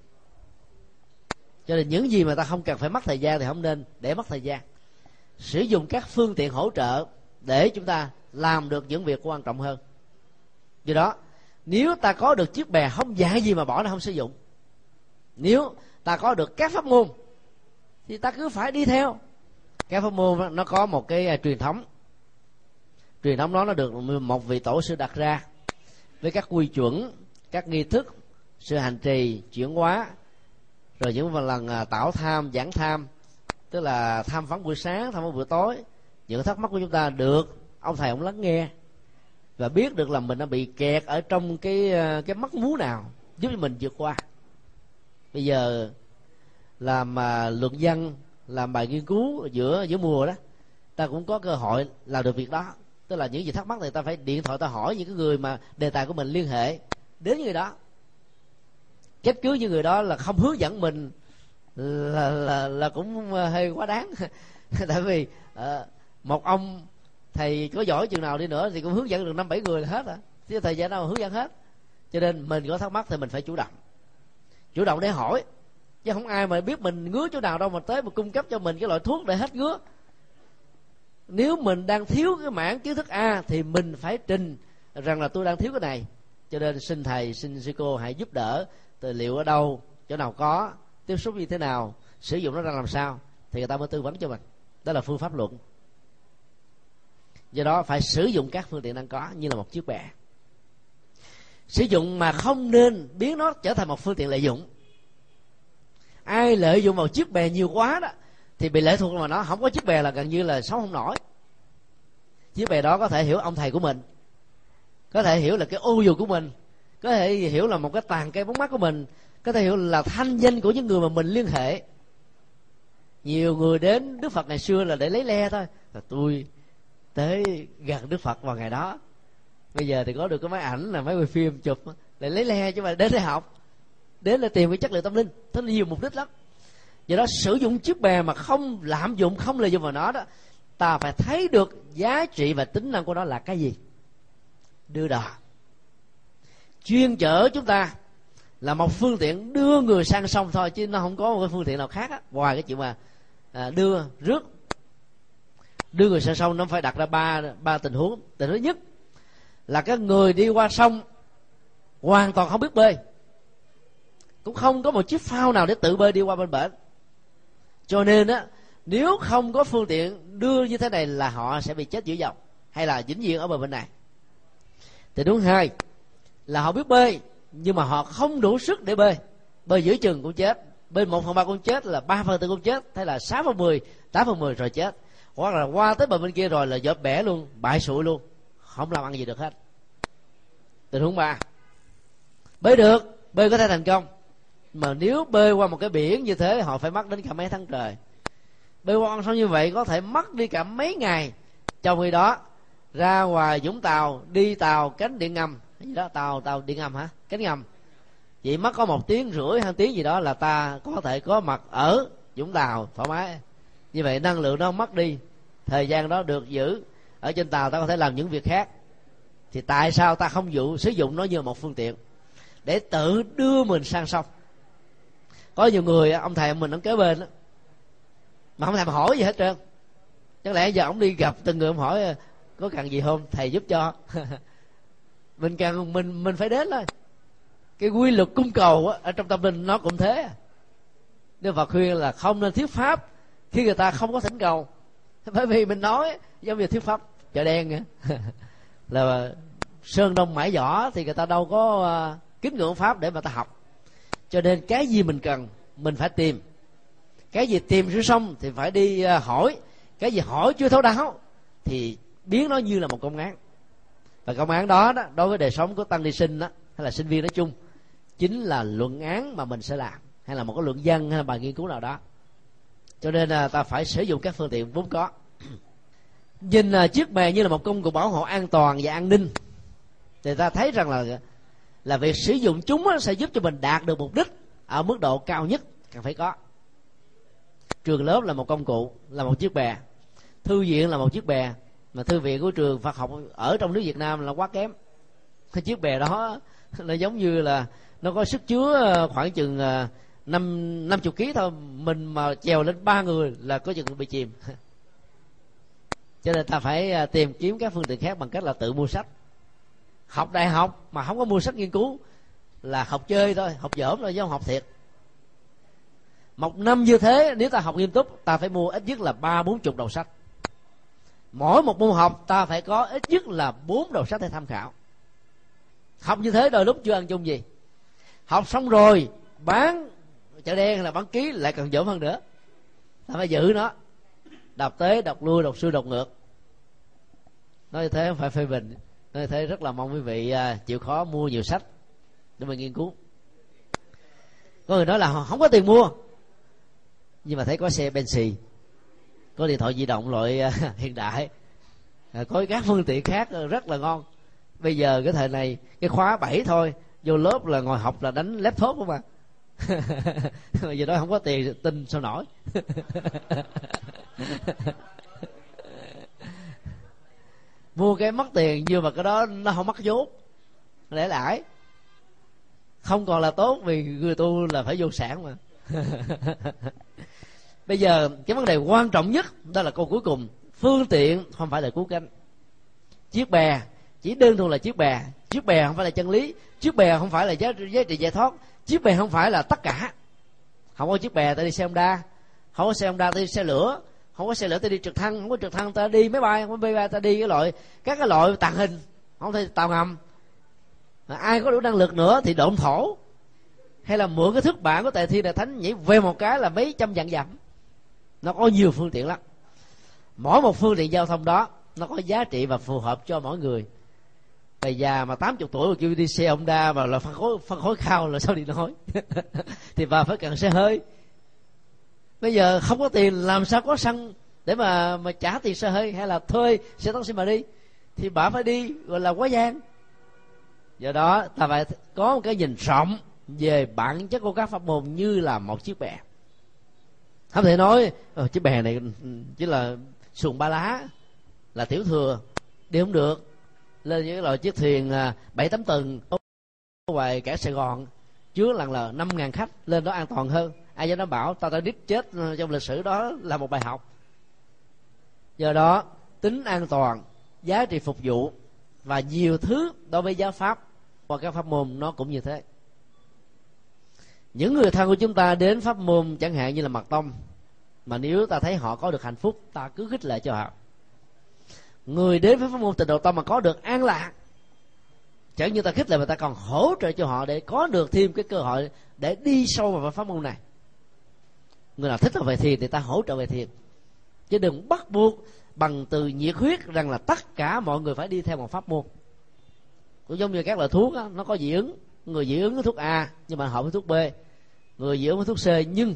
Cho nên những gì mà ta không cần phải mất thời gian thì không nên để mất thời gian. Sử dụng các phương tiện hỗ trợ để chúng ta làm được những việc quan trọng hơn. Do đó, nếu ta có được chiếc bè, không dạy gì mà bỏ nó không sử dụng. Nếu ta có được các pháp môn thì ta cứ phải đi theo. Các pháp môn nó có một cái truyền thống. Truyền thống đó nó được một vị tổ sư đặt ra với các quy chuẩn, các nghi thức, sự hành trì, chuyển hóa, rồi những lần tảo tham, giảng tham, tức là tham vấn buổi sáng, tham vấn buổi tối. Những thắc mắc của chúng ta được ông thầy ông lắng nghe và biết được là mình đã bị kẹt ở trong cái cái mắc mú nào, giúp cho mình vượt qua. Bây giờ làm luận văn, làm bài nghiên cứu giữa giữa mùa đó, ta cũng có cơ hội làm được việc đó. Tức là những gì thắc mắc thì ta phải điện thoại, ta hỏi những cái người mà đề tài của mình liên hệ đến người đó. Trách cứ như người đó là không hướng dẫn mình là là, là cũng hơi quá đáng. Tại vì à, một ông thầy có giỏi chừng nào đi nữa thì cũng hướng dẫn được năm bảy người là hết rồi, chứ thời gian nào hướng dẫn hết. Cho nên mình có thắc mắc thì mình phải chủ động, chủ động để hỏi, chứ không ai mà biết mình ngứa chỗ nào đâu mà tới mà cung cấp cho mình cái loại thuốc để hết ngứa. Nếu mình đang thiếu cái mảng kiến thức A thì mình phải trình rằng là tôi đang thiếu cái này, cho nên xin thầy, xin sư cô hãy giúp đỡ, tài liệu ở đâu, chỗ nào có, tiếp xúc như thế nào, sử dụng nó ra làm sao, thì người ta mới tư vấn cho mình. Đó là phương pháp luận. Do đó phải sử dụng các phương tiện đang có như là một chiếc bè. Sử dụng mà không nên biến nó trở thành một phương tiện lợi dụng. Ai lợi dụng vào chiếc bè nhiều quá đó thì bị lệ thuộc vào nó, không có chiếc bè là gần như là sống không nổi. Chiếc bè đó có thể hiểu ông thầy của mình, có thể hiểu là cái ô dù của mình, có thể hiểu là một cái tàn cây bóng mát của mình, có thể hiểu là thanh danh của những người mà mình liên hệ. Nhiều người đến Đức Phật ngày xưa là để lấy le thôi, là tôi tới gần Đức Phật vào ngày đó. Bây giờ thì có được cái máy ảnh, là máy quay phim chụp để lấy le, chứ mà đến để học, đến để tìm cái chất liệu tâm linh. Thế nhiều mục đích lắm. Do đó sử dụng chiếc bè mà không lạm dụng, không lợi dụng vào nó đó, ta phải thấy được giá trị và tính năng của nó là cái gì. Đưa đò chuyên chở chúng ta là một phương tiện đưa người sang sông thôi, chứ nó không có một cái phương tiện nào khác á, ngoài cái chuyện mà à, đưa rước. Đưa người sang sông nó phải đặt ra ba ba tình huống. Tình huống nhất là cái người đi qua sông hoàn toàn không biết bơi, cũng không có một chiếc phao nào để tự bơi đi qua bên bển, cho nên á, nếu không có phương tiện đưa như thế này là họ sẽ bị chết giữa dòng hay là vĩnh viễn ở bờ bên này. Tình huống hai là họ biết bơi nhưng mà họ không đủ sức để bơi, bơi giữa chừng cũng chết, bơi một phần ba cũng chết, là ba phần tư cũng chết, hay là sáu phần mười, tám phần mười rồi chết, hoặc là qua tới bờ bên kia rồi là dợp bẻ luôn, bại sụi luôn, không làm ăn gì được hết. Tình huống ba, bơi được, bơi có thể thành công, mà nếu bơi qua một cái biển như thế họ phải mất đến cả mấy tháng trời. Bơi qua con sông như vậy có thể mất đi cả mấy ngày. Trong khi đó ra ngoài Vũng Tàu đi tàu cánh điện ngầm gì đó, tàu tàu điện ngầm hả, cánh ngầm, chỉ mất có một tiếng rưỡi hai tiếng gì đó là ta có thể có mặt ở Vũng Tàu thoải mái. Như vậy năng lượng nó mất đi, thời gian đó được giữ. Ở trên tàu ta có thể làm những việc khác, thì tại sao ta không dụ, sử dụng nó như một phương tiện để tự đưa mình sang sông? Có nhiều người ông thầy mình ông kế bên đó, mà không thèm hỏi gì hết trơn. Chắc lẽ giờ ông đi gặp từng người ông hỏi có cần gì không, thầy giúp cho. Mình cần mình mình phải đến thôi. Cái quy luật cung cầu á, ở trong tâm linh nó cũng thế. Nên Phật khuyên là không nên thuyết pháp khi người ta không có thỉnh cầu, bởi vì mình nói giống như thuyết pháp chợ đen nữa. Là sơn đông mãi võ thì người ta đâu có kính ngưỡng pháp để mà ta học. Cho nên cái gì mình cần mình phải tìm, cái gì tìm xuống sông thì phải đi hỏi, cái gì hỏi chưa thấu đáo thì biến nó như là một công án. Và công án đó, đó đối với đời sống của tăng ni sinh đó, hay là sinh viên nói chung, chính là luận án mà mình sẽ làm, hay là một cái luận văn hay là bài nghiên cứu nào đó. Cho nên là ta phải sử dụng các phương tiện vốn có. Nhìn chiếc bè như là một công cụ bảo hộ an toàn và an ninh, thì ta thấy rằng là là việc sử dụng chúng sẽ giúp cho mình đạt được mục đích ở mức độ cao nhất cần phải có. Trường lớp là một công cụ, là một chiếc bè. Thư viện là một chiếc bè, mà thư viện của trường Phật học ở trong nước Việt Nam là quá kém. Cái chiếc bè đó nó giống như là nó có sức chứa khoảng chừng năm năm chục ký thôi, mình mà chèo lên ba người là có chừng bị chìm. Cho nên ta phải tìm kiếm các phương tiện khác bằng cách là tự mua sách. Học đại học mà không có mua sách nghiên cứu là học chơi thôi, học dởm thôi chứ không học thiệt. Một năm như thế, nếu ta học nghiêm túc, ta phải mua ít nhất là ba bốn chục đầu sách. Mỗi một môn học ta phải có ít nhất là bốn đầu sách để tham khảo. Học như thế đôi lúc chưa ăn chung gì. Học xong rồi bán chợ đen hay là bán ký lại cần dởm hơn nữa. Ta phải giữ nó, đọc tới đọc lui, đọc xuôi đọc ngược. Nói như thế không phải phê bình, nói như thế rất là mong quý vị chịu khó mua nhiều sách để mà nghiên cứu. Có người nói là không có tiền mua, nhưng mà thấy có xe Benz, có điện thoại di động loại hiện đại, có các phương tiện khác rất là ngon. Bây giờ cái thời này, cái khóa bảy thôi, vô lớp là ngồi học là đánh laptop không mà. Bây giờ đó không có tiền tin sao nổi. Mua cái mất tiền, nhưng mà cái đó nó không mất vốn, lẽ lãi không còn là tốt, vì người tu là phải vô sản mà. Bây giờ cái vấn đề quan trọng nhất đó là câu cuối cùng: phương tiện không phải là cứu cánh. Chiếc bè chỉ đơn thuần là chiếc bè, chiếc bè không phải là chân lý, chiếc bè không phải là giá, giá trị giải thoát, chiếc bè không phải là tất cả. Không có chiếc bè ta đi xe Honda, không có xe Honda ta đi xe lửa, không có xe lửa ta đi trực thăng, không có trực thăng ta đi máy bay, không có máy bay ta đi cái loại các cái loại tàng hình, không thể tàu ngầm. Mà ai có đủ năng lực nữa thì độn thổ, hay là mượn cái thước bản của Tề Thiên Đại Thánh nhảy về một cái là mấy trăm vạn dặm. Nó có nhiều phương tiện lắm. Mỗi một phương tiện giao thông đó nó có giá trị và phù hợp cho mỗi người. Bây già mà tám mươi tuổi mà kêu đi xe Honda mà là phân khối, phân khối cao là sao đi nói. Thì bà phải cần xe hơi. Bây giờ không có tiền làm sao có xăng để mà mà trả tiền xe hơi hay là thuê xe taxi mà đi, thì bà phải đi gọi là quá gian. Do đó ta phải có một cái nhìn rộng về bản chất của các pháp môn như là một chiếc bè. Không thể nói chiếc bè này chỉ là xuồng ba lá là tiểu thừa, đi không được. Lên những loại chiếc thuyền bảy tám tầng ở ngoài cả Sài Gòn chứa lần là năm ngàn khách, lên đó an toàn hơn. Ai dám đảm bảo? Ta ta đít chết trong lịch sử đó là một bài học. Do đó tính an toàn, giá trị phục vụ và nhiều thứ đối với giáo pháp và các pháp môn nó cũng như thế. Những người thân của chúng ta đến pháp môn chẳng hạn như là mật tông, mà nếu ta thấy họ có được hạnh phúc, ta cứ khích lệ cho họ. Người đến với pháp môn Tịnh Độ Tông mà có được an lạc, chẳng như ta khích lệ mà ta còn hỗ trợ cho họ để có được thêm cái cơ hội để đi sâu vào pháp môn này. Người nào thích về thiền thì ta hỗ trợ về thiền, chứ đừng bắt buộc bằng từ nhiệt huyết rằng là tất cả mọi người phải đi theo một pháp môn. Cũng giống như các loại thuốc đó, nó có dị ứng. Người dị ứng với thuốc A nhưng mà họ với thuốc B, người dị ứng với thuốc C nhưng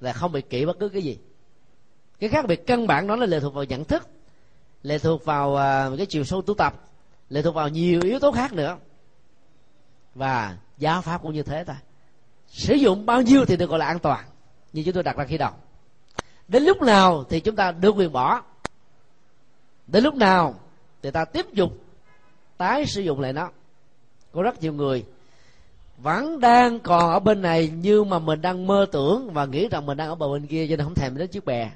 là không bị kỵ bất cứ cái gì. Cái khác biệt căn bản đó là lệ thuộc vào nhận thức, lệ thuộc vào cái chiều sâu tu tập, lệ thuộc vào nhiều yếu tố khác nữa. Và giáo pháp cũng như thế thôi. Sử dụng bao nhiêu thì được gọi là an toàn, như chúng tôi đặt ra khi đầu. Đến lúc nào thì chúng ta được quyền bỏ, đến lúc nào thì ta tiếp tục tái sử dụng lại nó. Có rất nhiều người vẫn đang còn ở bên này, nhưng mà mình đang mơ tưởng và nghĩ rằng mình đang ở bờ bên kia, cho nên không thèm đến chiếc bè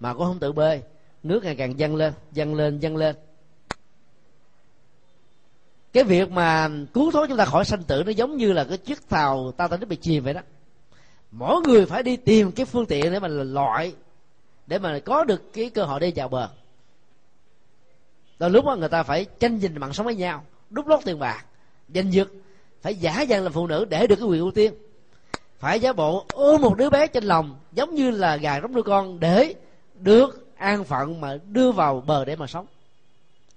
mà cũng không tự bơi. Nước ngày càng dâng lên, dâng lên, dâng lên. Cái việc mà cứu thối chúng ta khỏi sanh tử nó giống như là cái chiếc tàu ta ta bị chìm vậy đó. Mỗi người phải đi tìm cái phương tiện để mà loại, để mà có được cái cơ hội đi vào bờ. Đôi lúc đó người ta phải tranh giành mạng sống với nhau, đút lót tiền bạc, danh dự, phải giả dạng là phụ nữ để được cái quyền ưu tiên, phải giả bộ ôm một đứa bé trên lòng giống như là gà rống đứa con để được an phận mà đưa vào bờ để mà sống.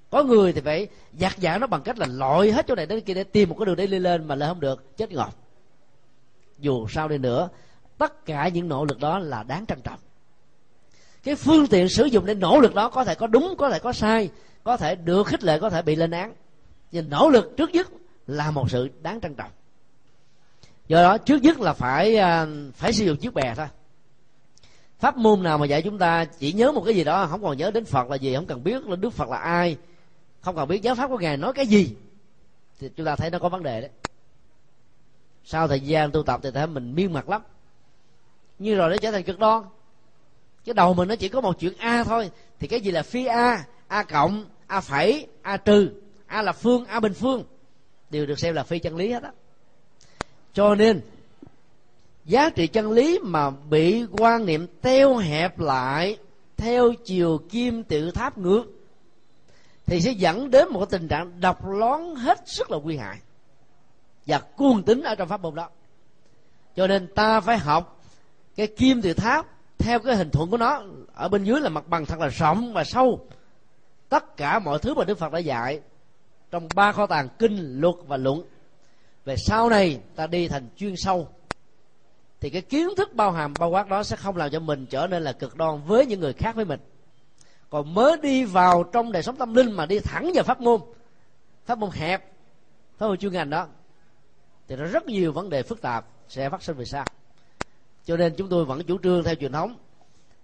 Có người thì phải giặt giả nó bằng cách là lội hết chỗ này đến kia để tìm một cái đường để đi lên, mà lại không được, chết ngọt. Dù sao đi nữa, tất cả những nỗ lực đó là đáng trân trọng. Cái phương tiện sử dụng để nỗ lực đó có thể có đúng, có thể có sai, có thể được khích lệ, có thể bị lên án, nhưng nỗ lực trước nhất là một sự đáng trân trọng. Do đó trước nhất là phải phải sử dụng chiếc bè thôi. Pháp môn nào mà dạy chúng ta chỉ nhớ một cái gì đó, không còn nhớ đến Phật là gì, không cần biết là Đức Phật là ai, không cần biết giáo pháp của Ngài nói cái gì, thì chúng ta thấy nó có vấn đề đấy. sau thời gian tu tập thì thấy mình miên mặt lắm, như rồi nó trở thành cực đoan. Cái đầu mình nó chỉ có một chuyện A thôi, thì cái gì là phi A, A cộng, A phẩy, A trừ, A là phương, A bình phương đều được xem là phi chân lý hết á. Cho nên giá trị chân lý mà bị quan niệm teo hẹp lại theo chiều kim tự tháp ngược thì sẽ dẫn đến một tình trạng độc loán hết sức là nguy hại và cuồng tín ở trong pháp môn đó. Cho nên ta phải học cái kim tự tháp theo cái hình thuận của nó, ở bên dưới là mặt bằng thật là rộng và sâu, tất cả mọi thứ mà Đức Phật đã dạy trong ba kho tàng kinh, luật và luận. Về sau này ta đi thành chuyên sâu thì cái kiến thức bao hàm bao quát đó sẽ không làm cho mình trở nên là cực đoan với những người khác với mình. Còn mới đi vào trong đời sống tâm linh mà đi thẳng vào pháp môn, pháp môn hẹp, pháp môn chuyên ngành đó thì nó rất nhiều vấn đề phức tạp sẽ phát sinh về sau. Cho nên chúng tôi vẫn chủ trương theo truyền thống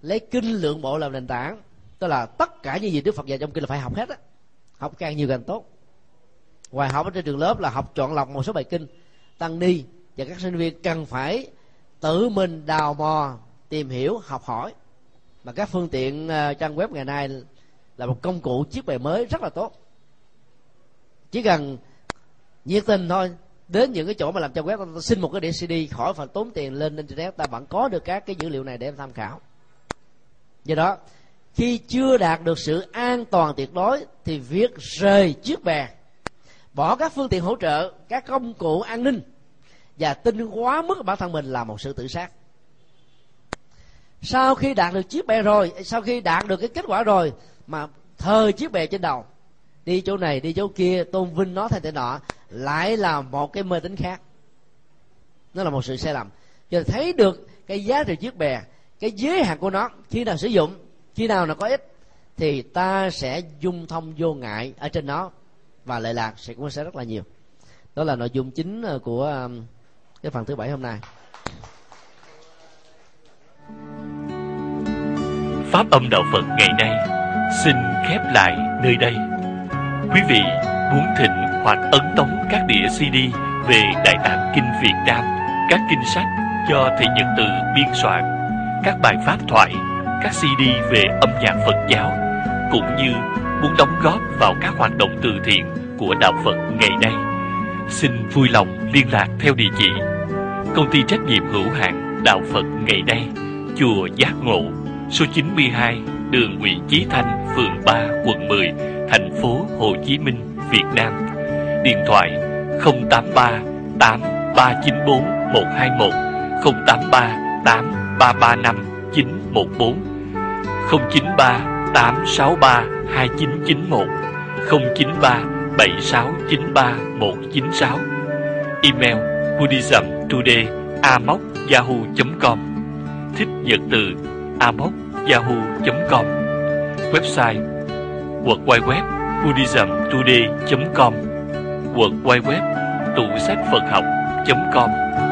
lấy kinh lượng bộ làm nền tảng, tức là tất cả những gì Đức Phật dạy trong kinh là phải học hết á, học càng nhiều càng tốt. Ngoài học ở trên trường lớp là học chọn lọc một số bài kinh, tăng ni và các sinh viên cần phải tự mình đào mò, tìm hiểu, học hỏi. Mà các phương tiện trang web ngày nay là một công cụ chiếc bày mới rất là tốt. Chỉ cần nhiệt tình thôi, đến những cái chỗ mà làm trang web ta xin một cái đĩa xê đê, khỏi phải tốn tiền lên internet, ta vẫn có được các cái dữ liệu này để em tham khảo. Do đó khi chưa đạt được sự an toàn tuyệt đối thì việc rời chiếc bè, bỏ các phương tiện hỗ trợ, các công cụ an ninh và tin quá mức bản thân mình là một sự tự sát. Sau khi đạt được chiếc bè rồi, sau khi đạt được cái kết quả rồi mà thờ chiếc bè trên đầu, đi chỗ này đi chỗ kia, tôn vinh nó thay thế nọ, lại là một cái mê tín khác. Nó là một sự sai lầm. Giờ thấy được cái giá trị chiếc bè, cái giới hạn của nó, khi nào sử dụng, khi nào nó có ích thì ta sẽ dung thông vô ngại ở trên nó, và lệ lạc sẽ cũng sẽ rất là nhiều. Đó là nội dung chính của cái phần thứ bảy hôm nay. Pháp Âm Đạo Phật ngày nay xin khép lại nơi đây. Quý vị muốn thịnh hoặc ấn tống các đĩa xê đê về Đại Tạng Kinh Việt Nam, các kinh sách do Thầy Nhật Từ biên soạn, các bài pháp thoại, các xê đê về âm nhạc Phật giáo, cũng như muốn đóng góp vào các hoạt động từ thiện của Đạo Phật ngày nay, xin vui lòng liên lạc theo địa chỉ Công ty trách nhiệm hữu hạn Đạo Phật ngày nay, Chùa Giác Ngộ, số chín mươi hai đường Nguyễn Chí Thanh, phường ba, quận mười, thành phố Hồ Chí Minh, Việt Nam. Điện thoại không tám ba tám ba chín bốn một hai một, không tám ba tám ba ba năm chín một bốn, không chín ba tám sáu ba hai chín chín một, không chín ba bảy sáu chín ba một chín sáu. Email buddhism today a còng yahoo chấm com, Thích Nhật Từ a còng yahoo chấm com. Website www chấm buddhism today chấm com, www tủ sách phật học chấm com.